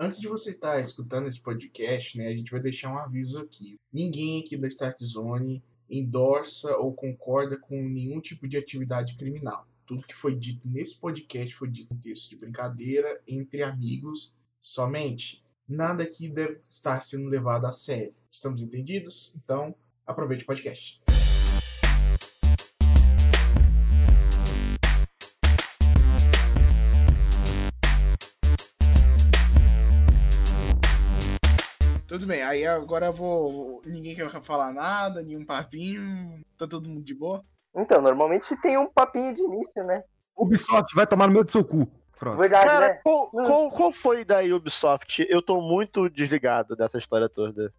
Antes de você estar escutando esse podcast, né, a gente vai deixar um aviso aqui. Ninguém aqui da Start Zone endorsa ou concorda com nenhum tipo de atividade criminal. Tudo que foi dito nesse podcast foi dito em texto de brincadeira, entre amigos, somente. Nada aqui deve estar sendo levado a sério. Estamos entendidos? Então, aproveite o podcast. Tudo bem, aí agora eu vou... Ninguém quer falar nada, nenhum papinho, tá todo mundo de boa? Então, normalmente tem um papinho de início, né? Ubisoft, vai tomar no meio do seu cu. Pronto. Verdade, cara, né? Qual foi da Ubisoft? Eu tô muito desligado dessa história toda.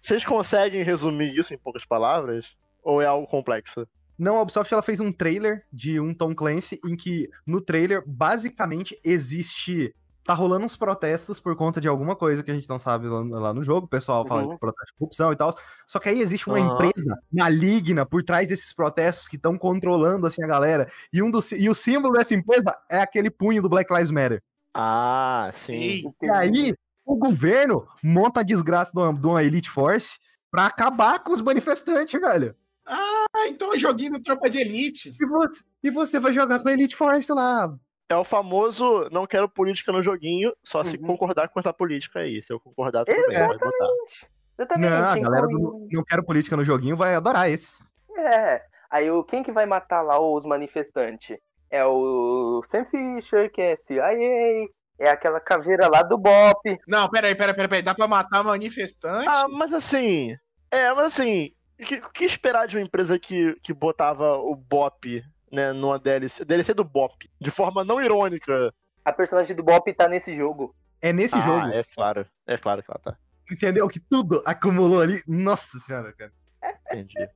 Vocês conseguem resumir isso em poucas palavras? Ou é algo complexo? Não, a Ubisoft ela fez um trailer de um Tom Clancy em que, no trailer, basicamente existe... Tá rolando uns protestos por conta de alguma coisa que a gente não sabe lá no jogo. O pessoal fala de protesto de corrupção e tal. Só que aí existe uma empresa maligna por trás desses protestos que estão controlando assim a galera. E o símbolo dessa empresa é aquele punho do Black Lives Matter. Ah, sim. E aí o governo monta a desgraça de uma Elite Force pra acabar com os manifestantes, velho. Ah, então é joguinho da Tropa de Elite. E você vai jogar com a Elite Force lá. É o famoso, não quero política no joguinho, só se concordar com essa política aí. Se eu concordar, tudo bem, vai botar. Exatamente. Não, a galera do não quero política no joguinho vai adorar esse. É. Aí quem que vai matar lá os manifestantes? É o Sam Fisher, que é CIA, é aquela caveira lá do BOPE. Não, peraí. Dá pra matar manifestante? Ah, mas assim... O que esperar de uma empresa que botava o BOPE... Né, numa DLC do Bop, de forma não irônica. A personagem do Bop tá nesse jogo. É nesse jogo? É claro que ela tá. Entendeu? Que tudo acumulou ali. Nossa senhora, cara. Entendi.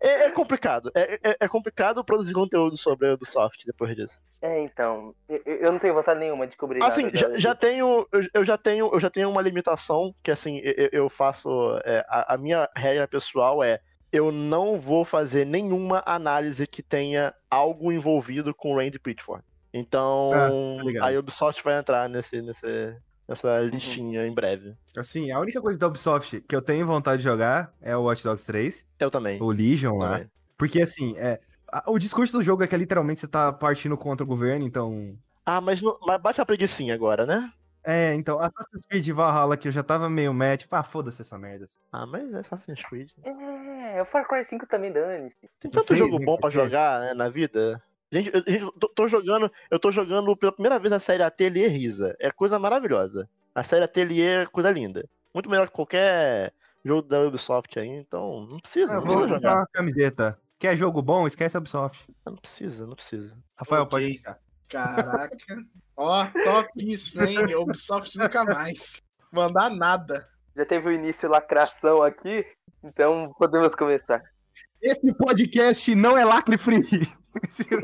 É complicado. É complicado produzir conteúdo sobre a Ubisoft depois disso. É, então. Eu não tenho vontade nenhuma de cobrir nada. Assim, eu já tenho uma limitação, que assim, eu faço... a minha regra pessoal é... Eu não vou fazer nenhuma análise que tenha algo envolvido com o Randy Pitchford. Então, a Ubisoft vai entrar nessa listinha em breve. Assim, a única coisa da Ubisoft que eu tenho vontade de jogar é o Watch Dogs 3. Eu também. O Legion lá. Porque, assim, o discurso do jogo é que literalmente você tá partindo contra o governo, então... Ah, mas bate a preguiçinha agora, né? É, então, Assassin's Creed Valhalla que eu já tava meio mad, tipo, foda-se essa merda. Ah, mas é Assassin's Creed. É, o Far Cry 5 também dane-se. Tem tanto jogo bom pra jogar, né, na vida. Gente, eu tô jogando pela primeira vez a série Atelier Risa. É coisa maravilhosa. A série Atelier é coisa linda. Muito melhor que qualquer jogo da Ubisoft aí, então não precisa jogar. Uma camiseta. Quer jogo bom? Esquece a Ubisoft. Não precisa. Rafael, pode ir. Caraca. Ó, top isso, hein? Ubisoft nunca mais. Mandar nada. Já teve o início lacração aqui, então podemos começar. Esse podcast não é lacre free.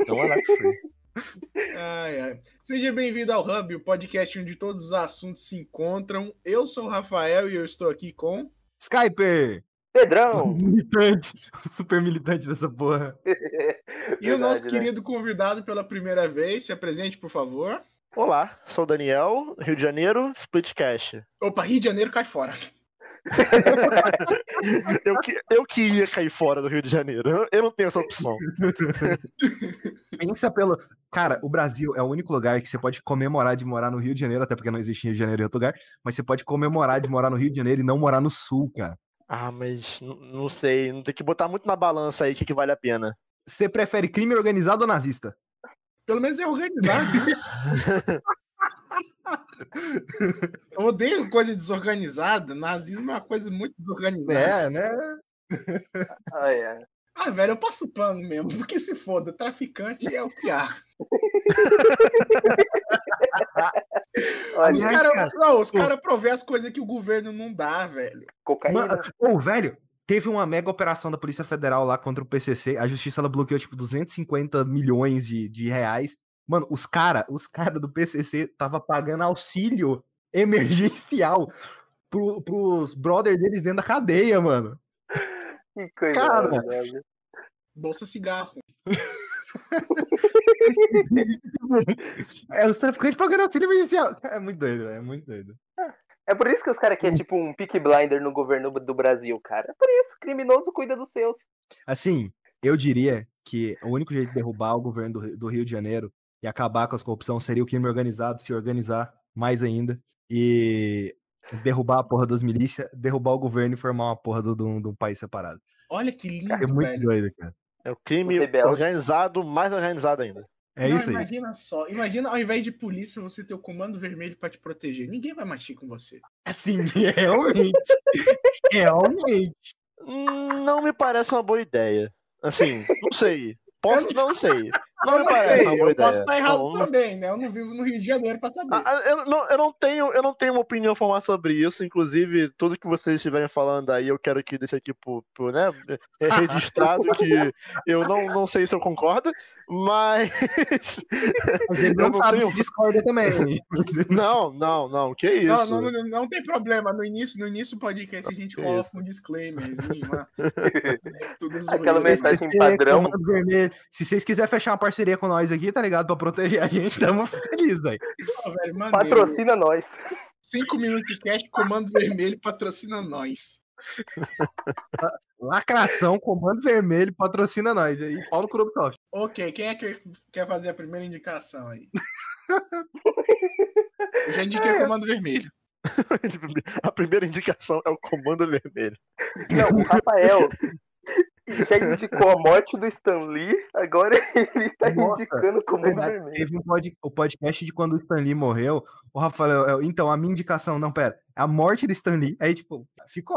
Não é lacre free. Seja bem-vindo ao Hub, o podcast onde todos os assuntos se encontram. Eu sou o Rafael e eu estou aqui com... Skypiea. Pedrão. Super militante dessa porra. E verdade, o nosso querido convidado pela primeira vez, se apresente, por favor. Olá, sou o Daniel, Rio de Janeiro, Splitcast. Opa, Rio de Janeiro cai fora. eu queria cair fora do Rio de Janeiro, eu não tenho essa opção. Pensa pelo... Cara, o Brasil é o único lugar que você pode comemorar de morar no Rio de Janeiro, até porque não existe Rio de Janeiro em outro lugar, mas você pode comemorar de morar no Rio de Janeiro e não morar no Sul, cara. Ah, mas não sei, não tem que botar muito na balança aí o que vale a pena. Você prefere crime organizado ou nazista? Pelo menos é organizado. Eu odeio coisa desorganizada. Nazismo é uma coisa muito desorganizada. É, né? Ah, velho, eu passo pano mesmo. Porque se foda, traficante é o que há. Os caras provê as coisas que o governo não dá, velho. Cocaína. Velho. Teve uma mega operação da Polícia Federal lá contra o PCC. A justiça, ela bloqueou, tipo, 250 milhões de reais. Mano, os caras do PCC tava pagando auxílio emergencial pros brothers deles dentro da cadeia, mano. Que coisa. Cara, bolsa cigarro. É os traficantes pagando auxílio emergencial. É muito doido, velho. É muito doido. É por isso que os caras aqui é tipo um Peaky Blinder no governo do Brasil, cara. É por isso, criminoso cuida dos seus. Assim, eu diria que o único jeito de derrubar o governo do Rio de Janeiro e acabar com as corrupções seria o crime organizado se organizar mais ainda e derrubar a porra das milícias, derrubar o governo e formar uma porra de um país separado. Olha que lindo, cara, é muito velho. Doido, cara. É o crime organizado, mais organizado ainda. É não, isso aí. Imagina só, ao invés de polícia, você ter o comando vermelho pra te proteger. Ninguém vai mexer com você. Assim, realmente. Não me parece uma boa ideia. Assim, não sei. Posso, não sei. Não me parece uma boa ideia. Eu posso estar errado também, né? Eu não vivo no Rio de Janeiro pra saber. Eu não tenho uma opinião formada sobre isso. Inclusive, tudo que vocês estiverem falando aí, eu quero que deixe aqui pro né? É registrado que eu não sei se eu concordo. Mas ele não sabe se discorda também. Não, que isso. Não tem problema. No início do podcast a gente coloca um disclaimer. Aquela mensagem padrão. Se vocês quiserem fechar uma parceria com nós aqui, tá ligado? Pra proteger a gente, estamos felizes aí. Patrocina nós. 5 minutos de cast, comando vermelho, patrocina nós. Lacração, comando vermelho, patrocina nós. E Paulo Ubisoft. Ok, quem é que quer fazer a primeira indicação aí? Eu já indiquei o comando vermelho. A primeira indicação é o comando vermelho. Não, o Rafael já indicou a morte do Stan Lee, agora ele tá indicando o comando vermelho. Teve o podcast de quando o Stan Lee morreu. O Rafael, então, a minha indicação, não, pera, a morte do Stan Lee. Aí, tipo,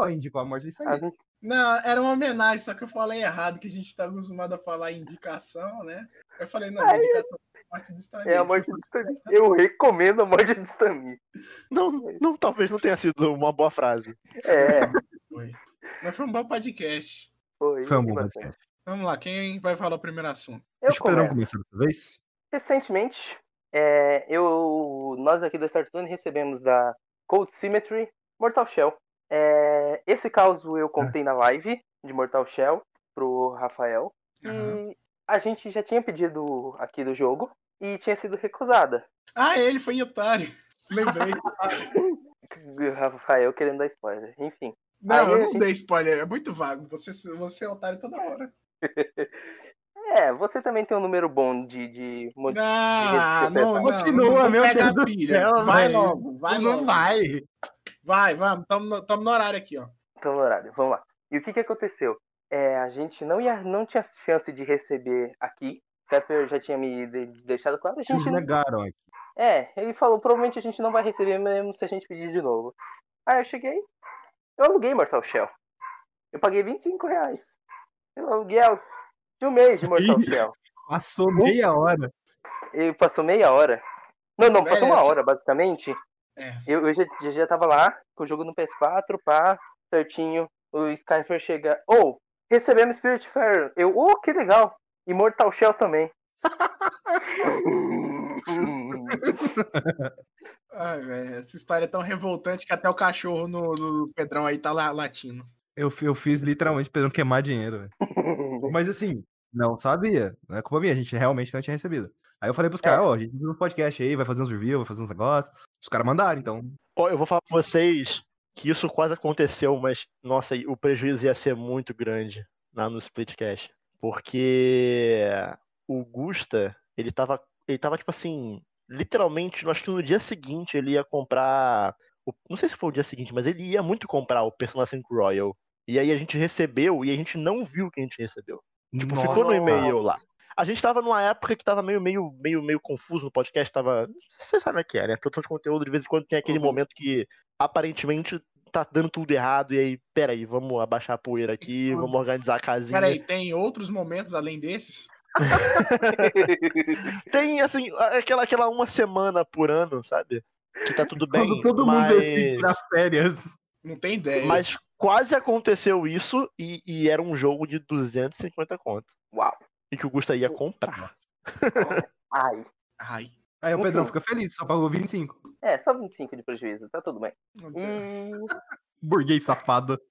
indicou a morte do Stan Lee. Não, era uma homenagem, só que eu falei errado, que a gente tá acostumado a falar indicação, né? Eu falei, não, a indicação é a morte do Stan Lee. É a morte do Stan Lee. Eu recomendo a morte do Stan Lee. Não, talvez não tenha sido uma boa frase. É. Foi. Mas foi um bom podcast. Oi, vamos lá, quem vai falar o primeiro assunto? Esperamos começar dessa vez. Recentemente, nós aqui do Start Zone recebemos da Cold Symmetry Mortal Shell. Esse caso eu contei na live de Mortal Shell pro Rafael. E a gente já tinha pedido aqui do jogo e tinha sido recusada. Ah, ele foi otário. Lembrei. Rafael querendo dar spoiler. Enfim. Não, eu não dei spoiler, é muito vago. Você é otário toda hora. Você também tem um número bom de não, continua, meu Deus do céu. Vai logo, vai logo. Não vai. Vai, vamos, estamos no horário aqui, ó. Estamos no horário, vamos lá. E o que aconteceu? A gente não tinha chance de receber aqui. O Pepper já tinha me deixado claro. A gente negaram aqui. Ele falou, provavelmente a gente não vai receber mesmo se a gente pedir de novo. Aí eu cheguei. Eu aluguei Mortal Shell. Eu paguei R$25. Eu aluguei de um mês de Mortal Shell. Passou meia hora. Passou meia hora. Não, passou uma hora, basicamente. Eu já tava lá, com o jogo no PS4, pá, certinho. O Skypiea chega. Recebemos Spirit Fair. Eu, que legal. E Mortal Shell também. Ai, velho, essa história é tão revoltante que até o cachorro no Pedrão aí tá latindo. Eu fiz literalmente o Pedrão queimar dinheiro, velho. Mas assim, não sabia. Não é culpa minha, a gente realmente não tinha recebido. Aí eu falei pros caras, a gente viu um podcast aí, vai fazer uns reviews, vai fazer uns negócios. Os caras mandaram, então. Eu vou falar pra vocês que isso quase aconteceu, mas, nossa, o prejuízo ia ser muito grande lá no Splitcast. Porque o Gusta, ele tava tipo assim, literalmente, acho que no dia seguinte ele ia comprar, não sei se foi o dia seguinte, mas ele ia muito comprar o Persona 5 Royal. E aí a gente recebeu e a gente não viu o que a gente recebeu. Tipo, nossa, ficou no e-mail lá. A gente tava numa época que tava meio confuso no podcast, tava, você sabe o que é, né? Produção de conteúdo, de vez em quando tem aquele momento que aparentemente tá dando tudo errado, e aí, peraí, vamos abaixar a poeira aqui, vamos organizar a casinha. Peraí, tem outros momentos além desses? Tem, assim, aquela uma semana por ano, sabe? Que tá tudo bem. Quando todo mundo decide tirar férias. Não tem ideia. Mas quase aconteceu isso e era um jogo de 250 conto. Uau. E que o Gusta ia comprar. Ai. Aí o Pedrão fica feliz, só pagou 25. Só 25 de prejuízo, tá tudo bem. Burguês safado.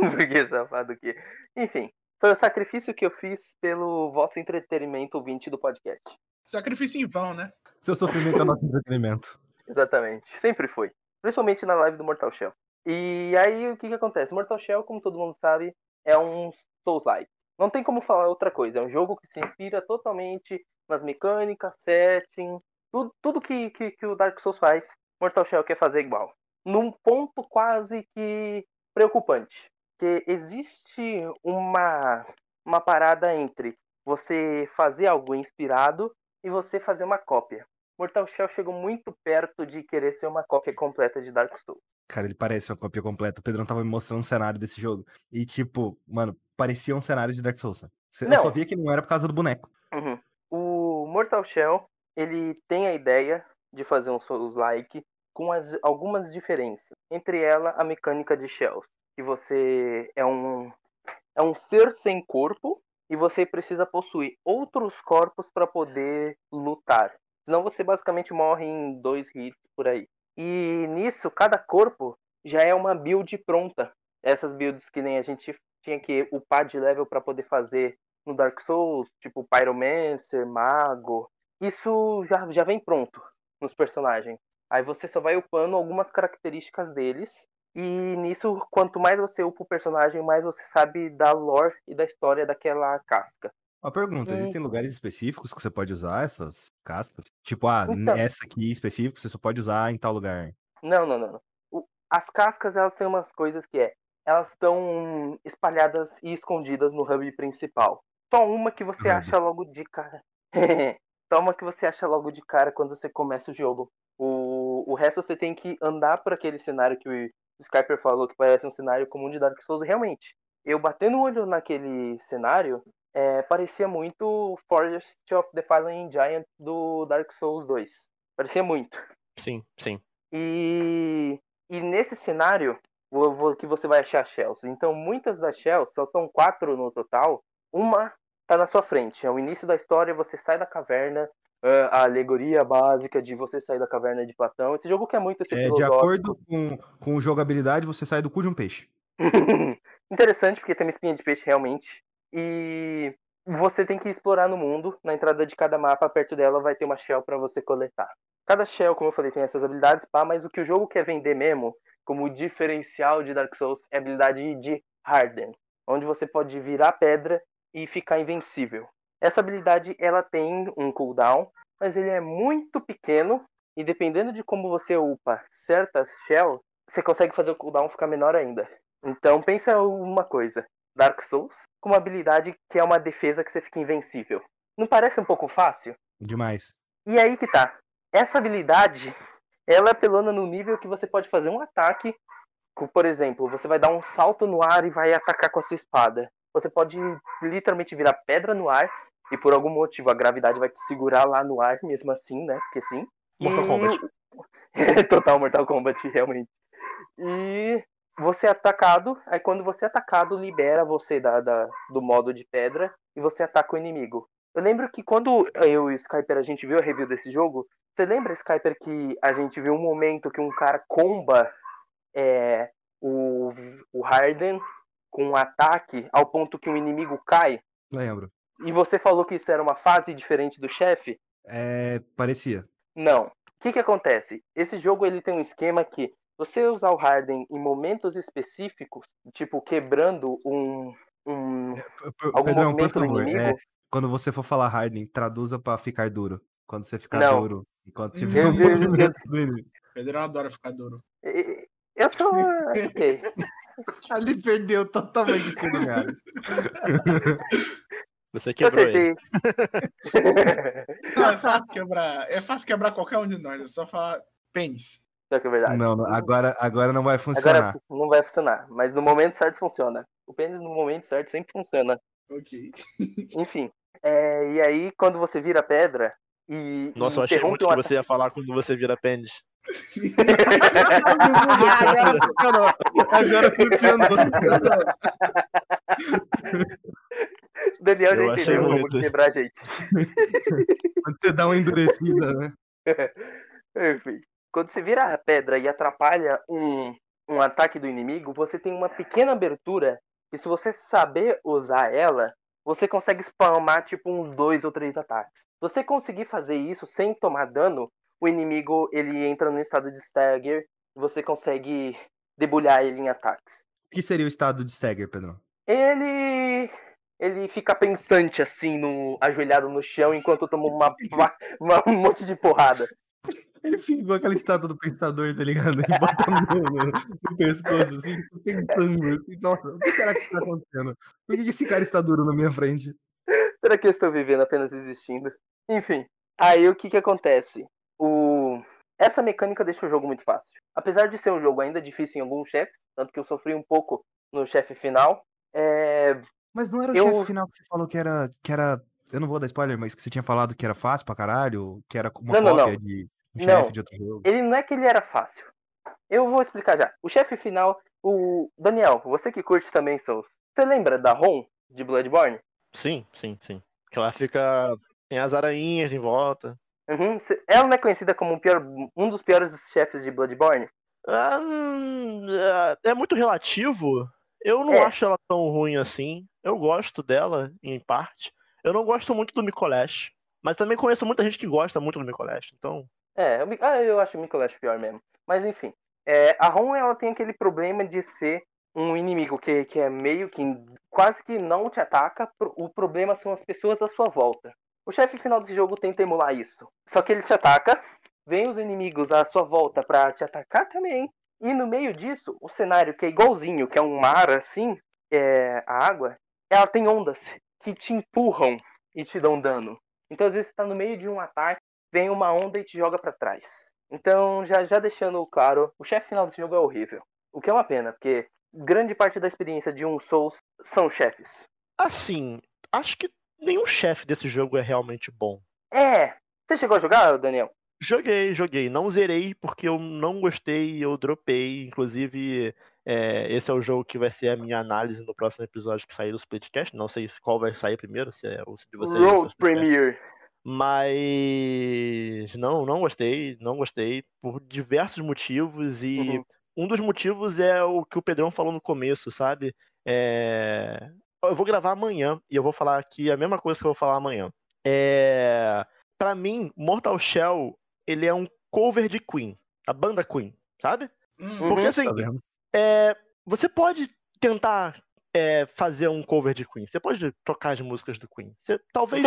Burguês safado aqui. Enfim. Foi o sacrifício que eu fiz pelo vosso entretenimento ouvinte do podcast. Sacrifício em vão, né? Seu sofrimento é nosso entretenimento. Exatamente. Sempre foi. Principalmente na live do Mortal Shell. E aí, o que acontece? Mortal Shell, como todo mundo sabe, é um Souls-like. Não tem como falar outra coisa. É um jogo que se inspira totalmente nas mecânicas, setting, tudo que o Dark Souls faz, Mortal Shell quer fazer igual. Num ponto quase que preocupante. Porque existe uma parada entre você fazer algo inspirado e você fazer uma cópia. Mortal Shell chegou muito perto de querer ser uma cópia completa de Dark Souls. Cara, ele parece uma cópia completa. O Pedrão tava me mostrando um cenário desse jogo. E tipo, mano, parecia um cenário de Dark Souls. Eu só via que não era por causa do boneco. Uhum. O Mortal Shell, ele tem a ideia de fazer um Souls-like com algumas diferenças. Entre elas, a mecânica de Shell. Que você é um ser sem corpo e você precisa possuir outros corpos para poder lutar. Senão você basicamente morre em 2 hits por aí. E nisso, cada corpo já é uma build pronta. Essas builds que nem a gente tinha que upar de level para poder fazer no Dark Souls, tipo Pyromancer, Mago. Isso já vem pronto nos personagens. Aí você só vai upando algumas características deles. E nisso, quanto mais você upa o personagem, mais você sabe da lore e da história daquela casca. Uma pergunta, existem lugares específicos que você pode usar essas cascas? Tipo, então, essa aqui específica você só pode usar em tal lugar. Não. As cascas, elas têm umas coisas que elas estão espalhadas e escondidas no hub principal. Só uma que você acha logo de cara. Só uma que você acha logo de cara quando você começa o jogo. O resto você tem que andar por aquele cenário que o Skypiea falou que parece um cenário comum de Dark Souls. Realmente, eu batendo o olho naquele cenário, parecia muito Forest of the Fallen Giant do Dark Souls 2. Parecia muito. Sim. E nesse cenário que você vai achar shells. Então, muitas das shells, só são 4 no total, uma tá na sua frente. É o início da história, você sai da caverna. A alegoria básica de você sair da caverna de Platão. Esse jogo quer muito ser filosófico. De acordo com jogabilidade, você sai do cu de um peixe. Interessante, porque tem uma espinha de peixe realmente. E você tem que explorar no mundo. Na entrada de cada mapa, perto dela, vai ter uma shell pra você coletar. Cada shell, como eu falei, tem essas habilidades, mas o que o jogo quer vender mesmo, como diferencial de Dark Souls, é a habilidade de Harden, onde você pode virar pedra e ficar invencível. Essa habilidade, ela tem um cooldown, mas ele é muito pequeno, e dependendo de como você upa certas shells, você consegue fazer o cooldown ficar menor ainda. Então, pensa uma coisa, Dark Souls com uma habilidade que é uma defesa que você fica invencível. Não parece um pouco fácil? Demais. E aí que tá. Essa habilidade, ela apelona no nível que você pode fazer um ataque, por exemplo, você vai dar um salto no ar e vai atacar com a sua espada. Você pode literalmente virar pedra no ar, e por algum motivo a gravidade vai te segurar lá no ar, mesmo assim, né? Porque sim. Mortal Kombat. Total Mortal Kombat, realmente. E você é atacado, aí quando você é atacado, libera você do modo de pedra e você ataca o inimigo. Eu lembro que quando eu e o Skyper, a gente viu a review desse jogo, você lembra, Skyper, que a gente viu um momento que um cara comba o Harden com um ataque ao ponto que um inimigo cai? Lembro. E você falou que isso era uma fase diferente do chefe? Parecia. Não. O que acontece? Esse jogo, ele tem um esquema que você usar o Harden em momentos específicos, tipo quebrando algum movimento do inimigo. Quando você for falar Harden, traduza pra ficar duro. Quando você ficar duro. Enquanto tiver um movimento dele. Pedro adora ficar duro. Eu sou... Okay. Ali perdeu totalmente tudo, cara. Você quebrou ele. Não, é fácil quebrar qualquer um de nós. É só falar pênis. É que é verdade. Não, agora não vai funcionar. Agora não vai funcionar. Mas no momento certo funciona. O pênis no momento certo sempre funciona. Ok. Enfim. E aí, quando você vira pedra... Nossa, eu achei muito que você ia falar quando você vira pênis. Agora funcionou. Daniel já entendeu como quebrar a gente. Quando você dá uma endurecida, né? Enfim, quando você vira a pedra e atrapalha um ataque do inimigo, você tem uma pequena abertura E se você saber usar ela, você consegue spamar tipo uns 2 ou 3 ataques. Se você conseguir fazer isso sem tomar dano, o inimigo ele entra no estado de stagger e você consegue debulhar ele em ataques. O que seria o estado de stagger, Pedro? Ele fica pensante assim, ajoelhado no chão, enquanto toma um monte de porrada. Ele fica igual aquela estátua do pensador, tá ligado? Ele bota a mão no pescoço, assim, pensando. Assim, nossa, o que será que está acontecendo? Por que esse cara está duro na minha frente? Será que eu estou vivendo apenas existindo? Enfim, aí o que acontece? Essa mecânica deixa o jogo muito fácil. Apesar de ser um jogo ainda difícil em alguns chefes, tanto que eu sofri um pouco no chefe final. Mas não era o chefe final que você falou que era... Eu não vou dar spoiler, mas que você tinha falado que era fácil pra caralho, que era uma cópia de um chefe de outro jogo. Ele não é que ele era fácil. Eu vou explicar já. O chefe final, o Daniel, você que curte também Souls, você lembra da Rom de Bloodborne? Sim. Que ela fica... tem as aranhas em volta. Uhum. Ela não é conhecida como um dos piores chefes de Bloodborne? É muito relativo. Eu não acho ela tão ruim assim. Eu gosto dela, em parte. Eu não gosto muito do Micolash, mas também conheço muita gente que gosta muito do Micolash, então... eu acho o Micolash pior mesmo. Mas enfim, a Rom ela tem aquele problema de ser um inimigo que é meio que quase que não te ataca, o problema são as pessoas à sua volta. O chefe final desse jogo tenta emular isso, só que ele te ataca, vem os inimigos à sua volta pra te atacar também, e no meio disso, o cenário que é igualzinho, que é um mar assim, a água, ela tem ondas que te empurram e te dão dano. Então, às vezes, você tá no meio de um ataque, vem uma onda e te joga pra trás. Então, já deixando claro, o chefe final desse jogo é horrível. O que é uma pena, porque grande parte da experiência de um Souls são chefes. Assim, acho que nenhum chefe desse jogo é realmente bom. Você chegou a jogar, Daniel? Joguei. Não zerei, porque eu não gostei, eu dropei. Inclusive... esse é o jogo que vai ser a minha análise no próximo episódio que sair do Splitcast. Não sei qual vai sair primeiro, se é o de vocês. Road Premiere. Mas não gostei por diversos motivos. E um dos motivos é o que o Pedrão falou no começo, sabe? Eu vou gravar amanhã e eu vou falar aqui a mesma coisa que eu vou falar amanhã. Pra mim, Mortal Shell, ele é um cover de Queen, a banda Queen, sabe? Porque assim... você pode tentar fazer um cover de Queen. Você pode tocar as músicas do Queen. Você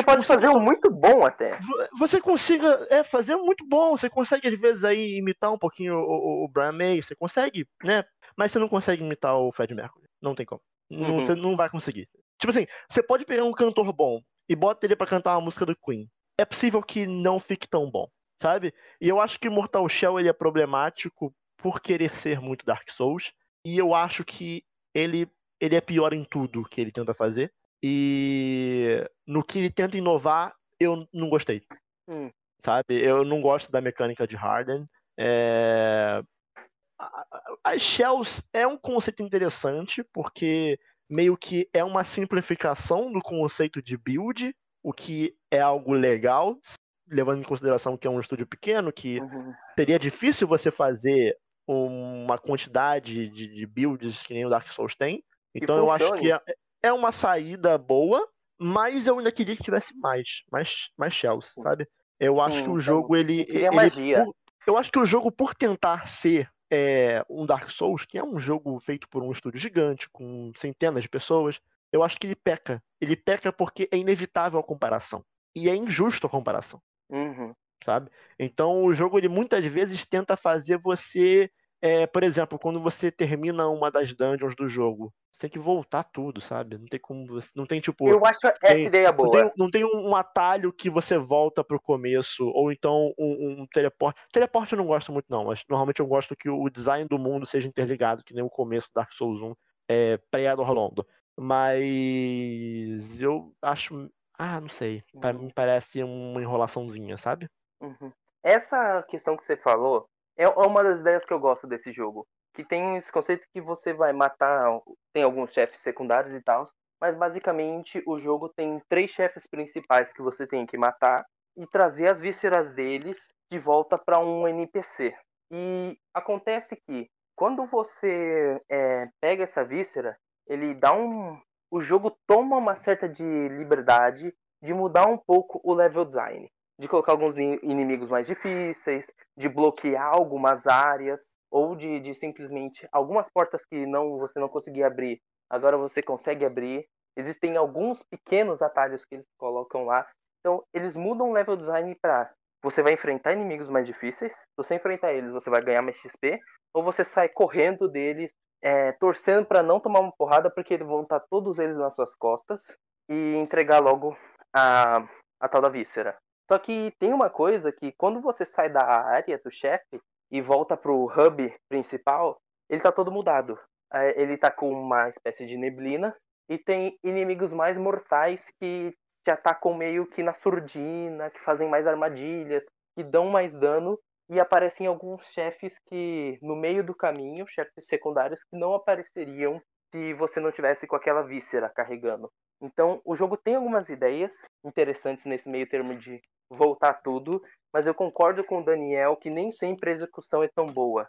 pode fazer um muito bom até. Você consiga fazer um muito bom. Você consegue às vezes aí imitar um pouquinho o Brian May. Você consegue, né? Mas você não consegue imitar o Fred Mercury. Não tem como. Você não vai conseguir. Tipo assim, você pode pegar um cantor bom e bota ele pra cantar uma música do Queen. É possível que não fique tão bom, sabe? E eu acho que Mortal Shell ele é problemático por querer ser muito Dark Souls, e eu acho que ele é pior em tudo que ele tenta fazer, e no que ele tenta inovar, eu não gostei, sabe? Eu não gosto da mecânica de Harden. As Shells é um conceito interessante, porque meio que é uma simplificação do conceito de build, o que é algo legal, levando em consideração que é um estúdio pequeno, que seria difícil você fazer uma quantidade de builds que nem o Dark Souls tem. Então eu acho que é uma saída boa, mas eu ainda queria que tivesse mais shells, sabe? Eu acho que o jogo, eu acho que o jogo, por tentar ser um Dark Souls, que é um jogo feito por um estúdio gigante, com centenas de pessoas, eu acho que ele peca. Ele peca porque é inevitável a comparação. E é injusto a comparação. Sabe? Então o jogo ele muitas vezes tenta fazer você, por exemplo, quando você termina uma das dungeons do jogo, você tem que voltar tudo, sabe? Não tem como, não tem tipo... Eu acho essa ideia boa. Não tem um atalho que você volta pro começo, ou então um teleporte. Teleporte eu não gosto muito não, mas normalmente eu gosto que o design do mundo seja interligado, que nem o começo do Dark Souls 1, pré-Orlando. Mas eu acho... não sei. Pra mim parece uma enrolaçãozinha, sabe? Essa questão que você falou é uma das ideias que eu gosto desse jogo. Que tem esse conceito que você vai matar... Tem alguns chefes secundários e tal. Mas basicamente o jogo tem 3 chefes principais que você tem que matar e trazer as vísceras deles de volta pra um NPC. E acontece que quando você pega essa víscera, ele dá um... O jogo toma uma certa de liberdade de mudar um pouco o level design. De colocar alguns inimigos mais difíceis, de bloquear algumas áreas, ou de simplesmente algumas portas que não, você não conseguia abrir, agora você consegue abrir. Existem alguns pequenos atalhos que eles colocam lá. Então, eles mudam o level design para... Você vai enfrentar inimigos mais difíceis, se você enfrentar eles, você vai ganhar mais XP, ou você sai correndo deles, torcendo para não tomar uma porrada, porque eles vão estar todos eles nas suas costas, e entregar logo a tal da víscera. Só que tem uma coisa que, quando você sai da área do chefe e volta pro hub principal, ele tá todo mudado. Ele tá com uma espécie de neblina, e tem inimigos mais mortais que te atacam meio que na surdina, que fazem mais armadilhas, que dão mais dano, e aparecem alguns chefes que, no meio do caminho, chefes secundários que não apareceriam se você não tivesse com aquela víscera carregando. Então, o jogo tem algumas ideias interessantes nesse meio termo de voltar tudo, mas eu concordo com o Daniel que nem sempre a execução é tão boa.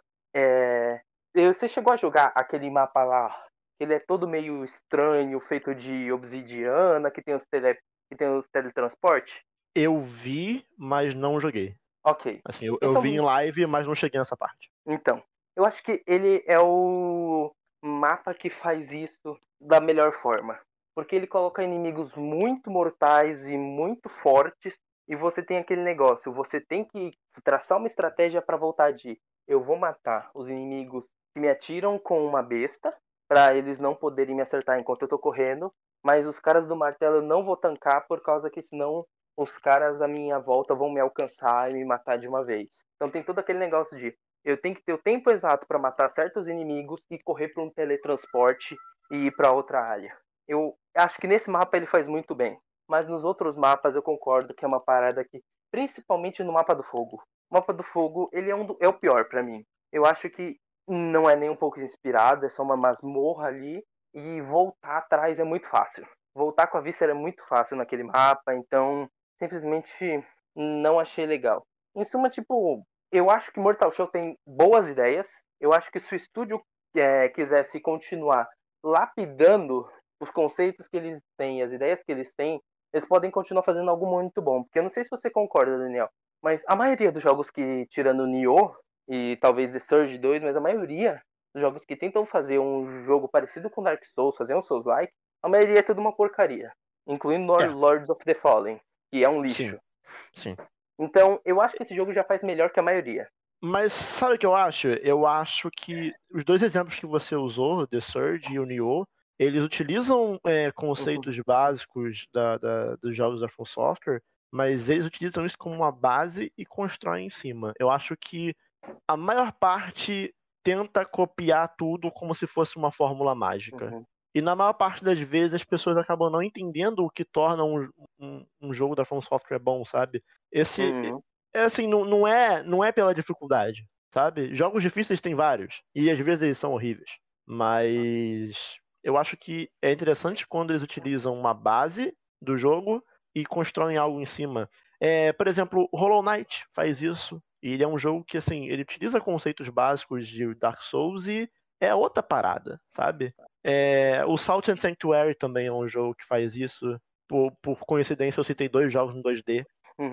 Você chegou a jogar aquele mapa lá, ele é todo meio estranho, feito de obsidiana, que tem os teletransporte? Eu vi, mas não joguei. Ok. Assim, eu vi em live, mas não cheguei nessa parte. Então, eu acho que ele é o mapa que faz isso da melhor forma. Porque ele coloca inimigos muito mortais e muito fortes, e você tem aquele negócio, você tem que traçar uma estratégia para voltar de eu vou matar os inimigos que me atiram com uma besta, para eles não poderem me acertar enquanto eu tô correndo, mas os caras do martelo eu não vou tancar, por causa que senão os caras à minha volta vão me alcançar e me matar de uma vez. Então tem todo aquele negócio de eu tenho que ter o tempo exato para matar certos inimigos e correr para um teletransporte e ir para outra área. Eu acho que nesse mapa ele faz muito bem, mas nos outros mapas eu concordo que é uma parada que, principalmente no mapa do fogo. O mapa do fogo ele é o pior para mim. Eu acho que não é nem um pouco inspirado, é só uma masmorra ali. E voltar atrás é muito fácil. Voltar com a víscera é muito fácil naquele mapa. Então, simplesmente não achei legal. Em suma, tipo, eu acho que Mortal Shell tem boas ideias. Eu acho que se o estúdio quisesse continuar lapidando os conceitos que eles têm, as ideias que eles têm, eles podem continuar fazendo algo muito bom. Porque eu não sei se você concorda, Daniel, mas a maioria dos jogos que, tirando Nioh e talvez The Surge 2, mas a maioria... jogos que tentam fazer um jogo parecido com Dark Souls, fazer um Souls-like, a maioria é tudo uma porcaria. Incluindo Lords of the Fallen, que é um lixo. Sim. Então, eu acho que esse jogo já faz melhor que a maioria. Mas sabe o que eu acho? Eu acho que os dois exemplos que você usou, The Surge e o Nioh, eles utilizam conceitos básicos dos jogos da From Software, mas eles utilizam isso como uma base e constroem em cima. Eu acho que a maior parte tenta copiar tudo como se fosse uma fórmula mágica. E na maior parte das vezes as pessoas acabam não entendendo o que torna um jogo da From Software bom, sabe? Não é pela dificuldade, sabe? Jogos difíceis tem vários, e às vezes eles são horríveis. Mas eu acho que é interessante quando eles utilizam uma base do jogo e constroem algo em cima. Por exemplo, Hollow Knight faz isso. E ele é um jogo que, assim, ele utiliza conceitos básicos de Dark Souls e é outra parada, sabe? O Salt and Sanctuary também é um jogo que faz isso. Por coincidência, eu citei dois jogos no 2D,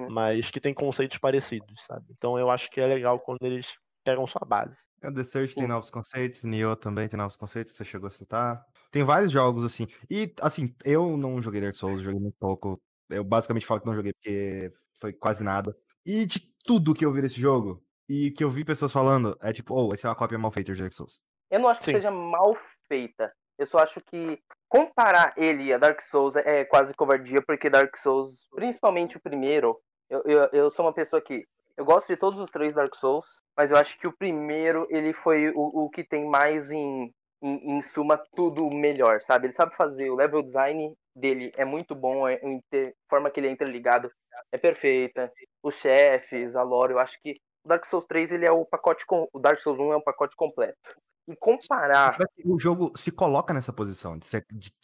mas que tem conceitos parecidos, sabe? Então eu acho que é legal quando eles pegam sua base. The Surge tem novos conceitos, Nioh também tem novos conceitos, você chegou a citar. Tem vários jogos, assim. E, assim, eu não joguei Dark Souls, joguei muito pouco. Eu basicamente falo que não joguei porque foi quase nada. E de tudo que eu vi nesse jogo, e que eu vi pessoas falando, é tipo, essa é uma cópia mal feita de Dark Souls. Eu não acho que seja mal feita. Eu só acho que comparar ele a Dark Souls é quase covardia, porque Dark Souls, principalmente o primeiro, eu sou uma pessoa que, eu gosto de todos os três Dark Souls, mas eu acho que o primeiro, ele foi o que tem mais em suma tudo melhor, sabe? Ele sabe fazer, o level design dele é muito bom, a forma que ele é interligado é perfeita. Os chefes, a lore, eu acho que o Dark Souls 3 ele é o pacote. O Dark Souls 1 é um pacote completo. E comparar. O jogo se coloca nessa posição de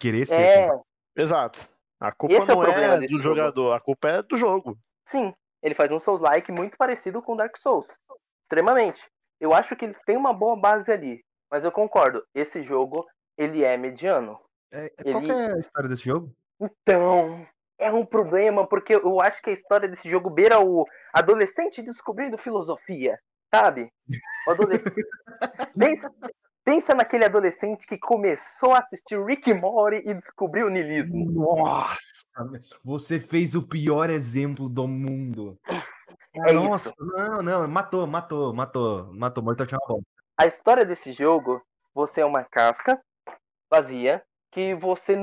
querer ser. Exato. A culpa esse não é do jogador, a culpa é do jogo. Sim, ele faz um Souls-like muito parecido com o Dark Souls. Extremamente. Eu acho que eles têm uma boa base ali. Mas eu concordo, esse jogo ele é mediano. Qual que é a história desse jogo? Então, é um problema, porque eu acho que a história desse jogo beira o adolescente descobrindo filosofia, sabe? O adolescente... Pensa naquele adolescente que começou a assistir Rick and Morty e descobriu o niilismo. Nossa, você fez o pior exemplo do mundo. Nossa, isso. Matou. Mortal Shell. A história desse jogo, você é uma casca vazia que você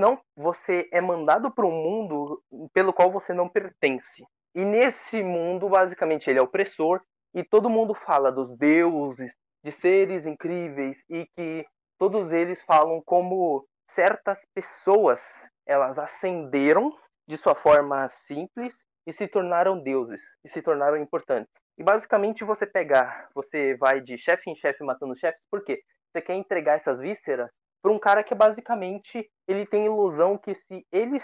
é mandado para um mundo pelo qual você não pertence. E nesse mundo, basicamente, ele é opressor e todo mundo fala dos deuses, de seres incríveis, e que todos eles falam como certas pessoas, elas ascenderam de sua forma simples e se tornaram deuses, e se tornaram importantes. E basicamente você vai de chefe em chefe matando chefes, porque você quer entregar essas vísceras para um cara que basicamente ele tem a ilusão que se ele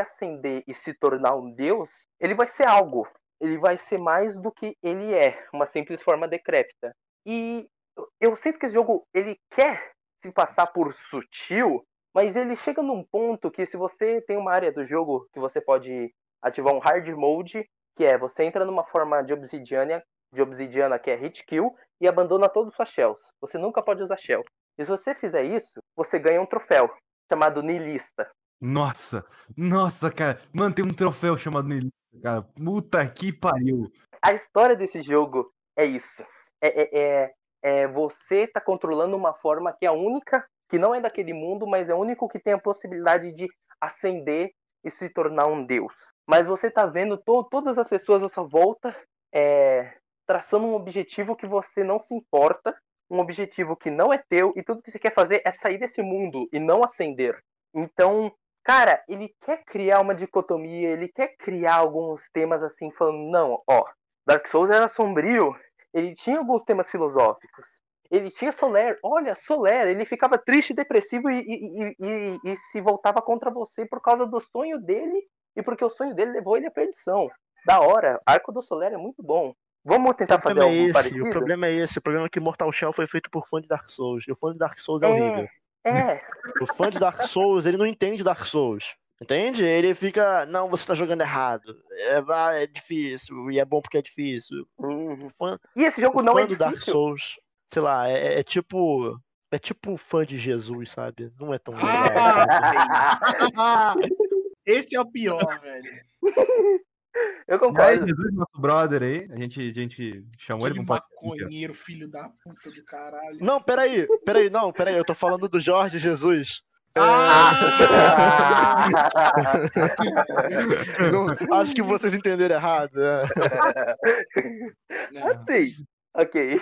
ascender e se tornar um deus, ele vai ser algo, ele vai ser mais do que ele é, uma simples forma decrépita. E eu sinto que esse jogo, ele quer se passar por sutil, mas ele chega num ponto que se você tem uma área do jogo que você pode ativar um hard mode, que é você entra numa forma de obsidiana que é hit kill, e abandona todas as suas shells. Você nunca pode usar shell. E se você fizer isso, você ganha um troféu chamado Nihilista. Nossa, cara. Mano, tem um troféu chamado Nihilista, cara. Puta que pariu. A história desse jogo é isso. Você tá controlando uma forma que é única, que não é daquele mundo, mas é o único que tem a possibilidade de ascender e se tornar um deus. Mas você tá vendo todas as pessoas à sua volta traçando um objetivo que você não se importa, um objetivo que não é teu, e tudo que você quer fazer é sair desse mundo e não ascender. Então, cara, ele quer criar uma dicotomia, ele quer criar alguns temas assim, falando, não, ó, Dark Souls era sombrio. Ele tinha alguns temas filosóficos. Ele tinha Soler. Olha, Soler, ele ficava triste, depressivo e se voltava contra você por causa do sonho dele e porque o sonho dele levou ele à perdição. Da hora. Arco do Soler é muito bom. Vamos tentar fazer algo parecido? O problema é esse. O problema é que Mortal Shell foi feito por fã de Dark Souls. E o fã de Dark Souls é horrível. O fã de Dark Souls, ele não entende Dark Souls. Entende? Ele fica, não, você tá jogando errado. É difícil, e é bom porque é difícil. E esse jogo não é difícil? Dark Souls, sei lá, é tipo fã de Jesus, sabe? Não é tão legal. Esse é o pior, velho. Eu concordo. Mas Jesus, nosso brother aí, a gente chamou ele pra um maconheiro, filho da puta do caralho. Não, peraí, eu tô falando do Jorge Jesus. Não, acho que vocês entenderam errado. Assim, ok.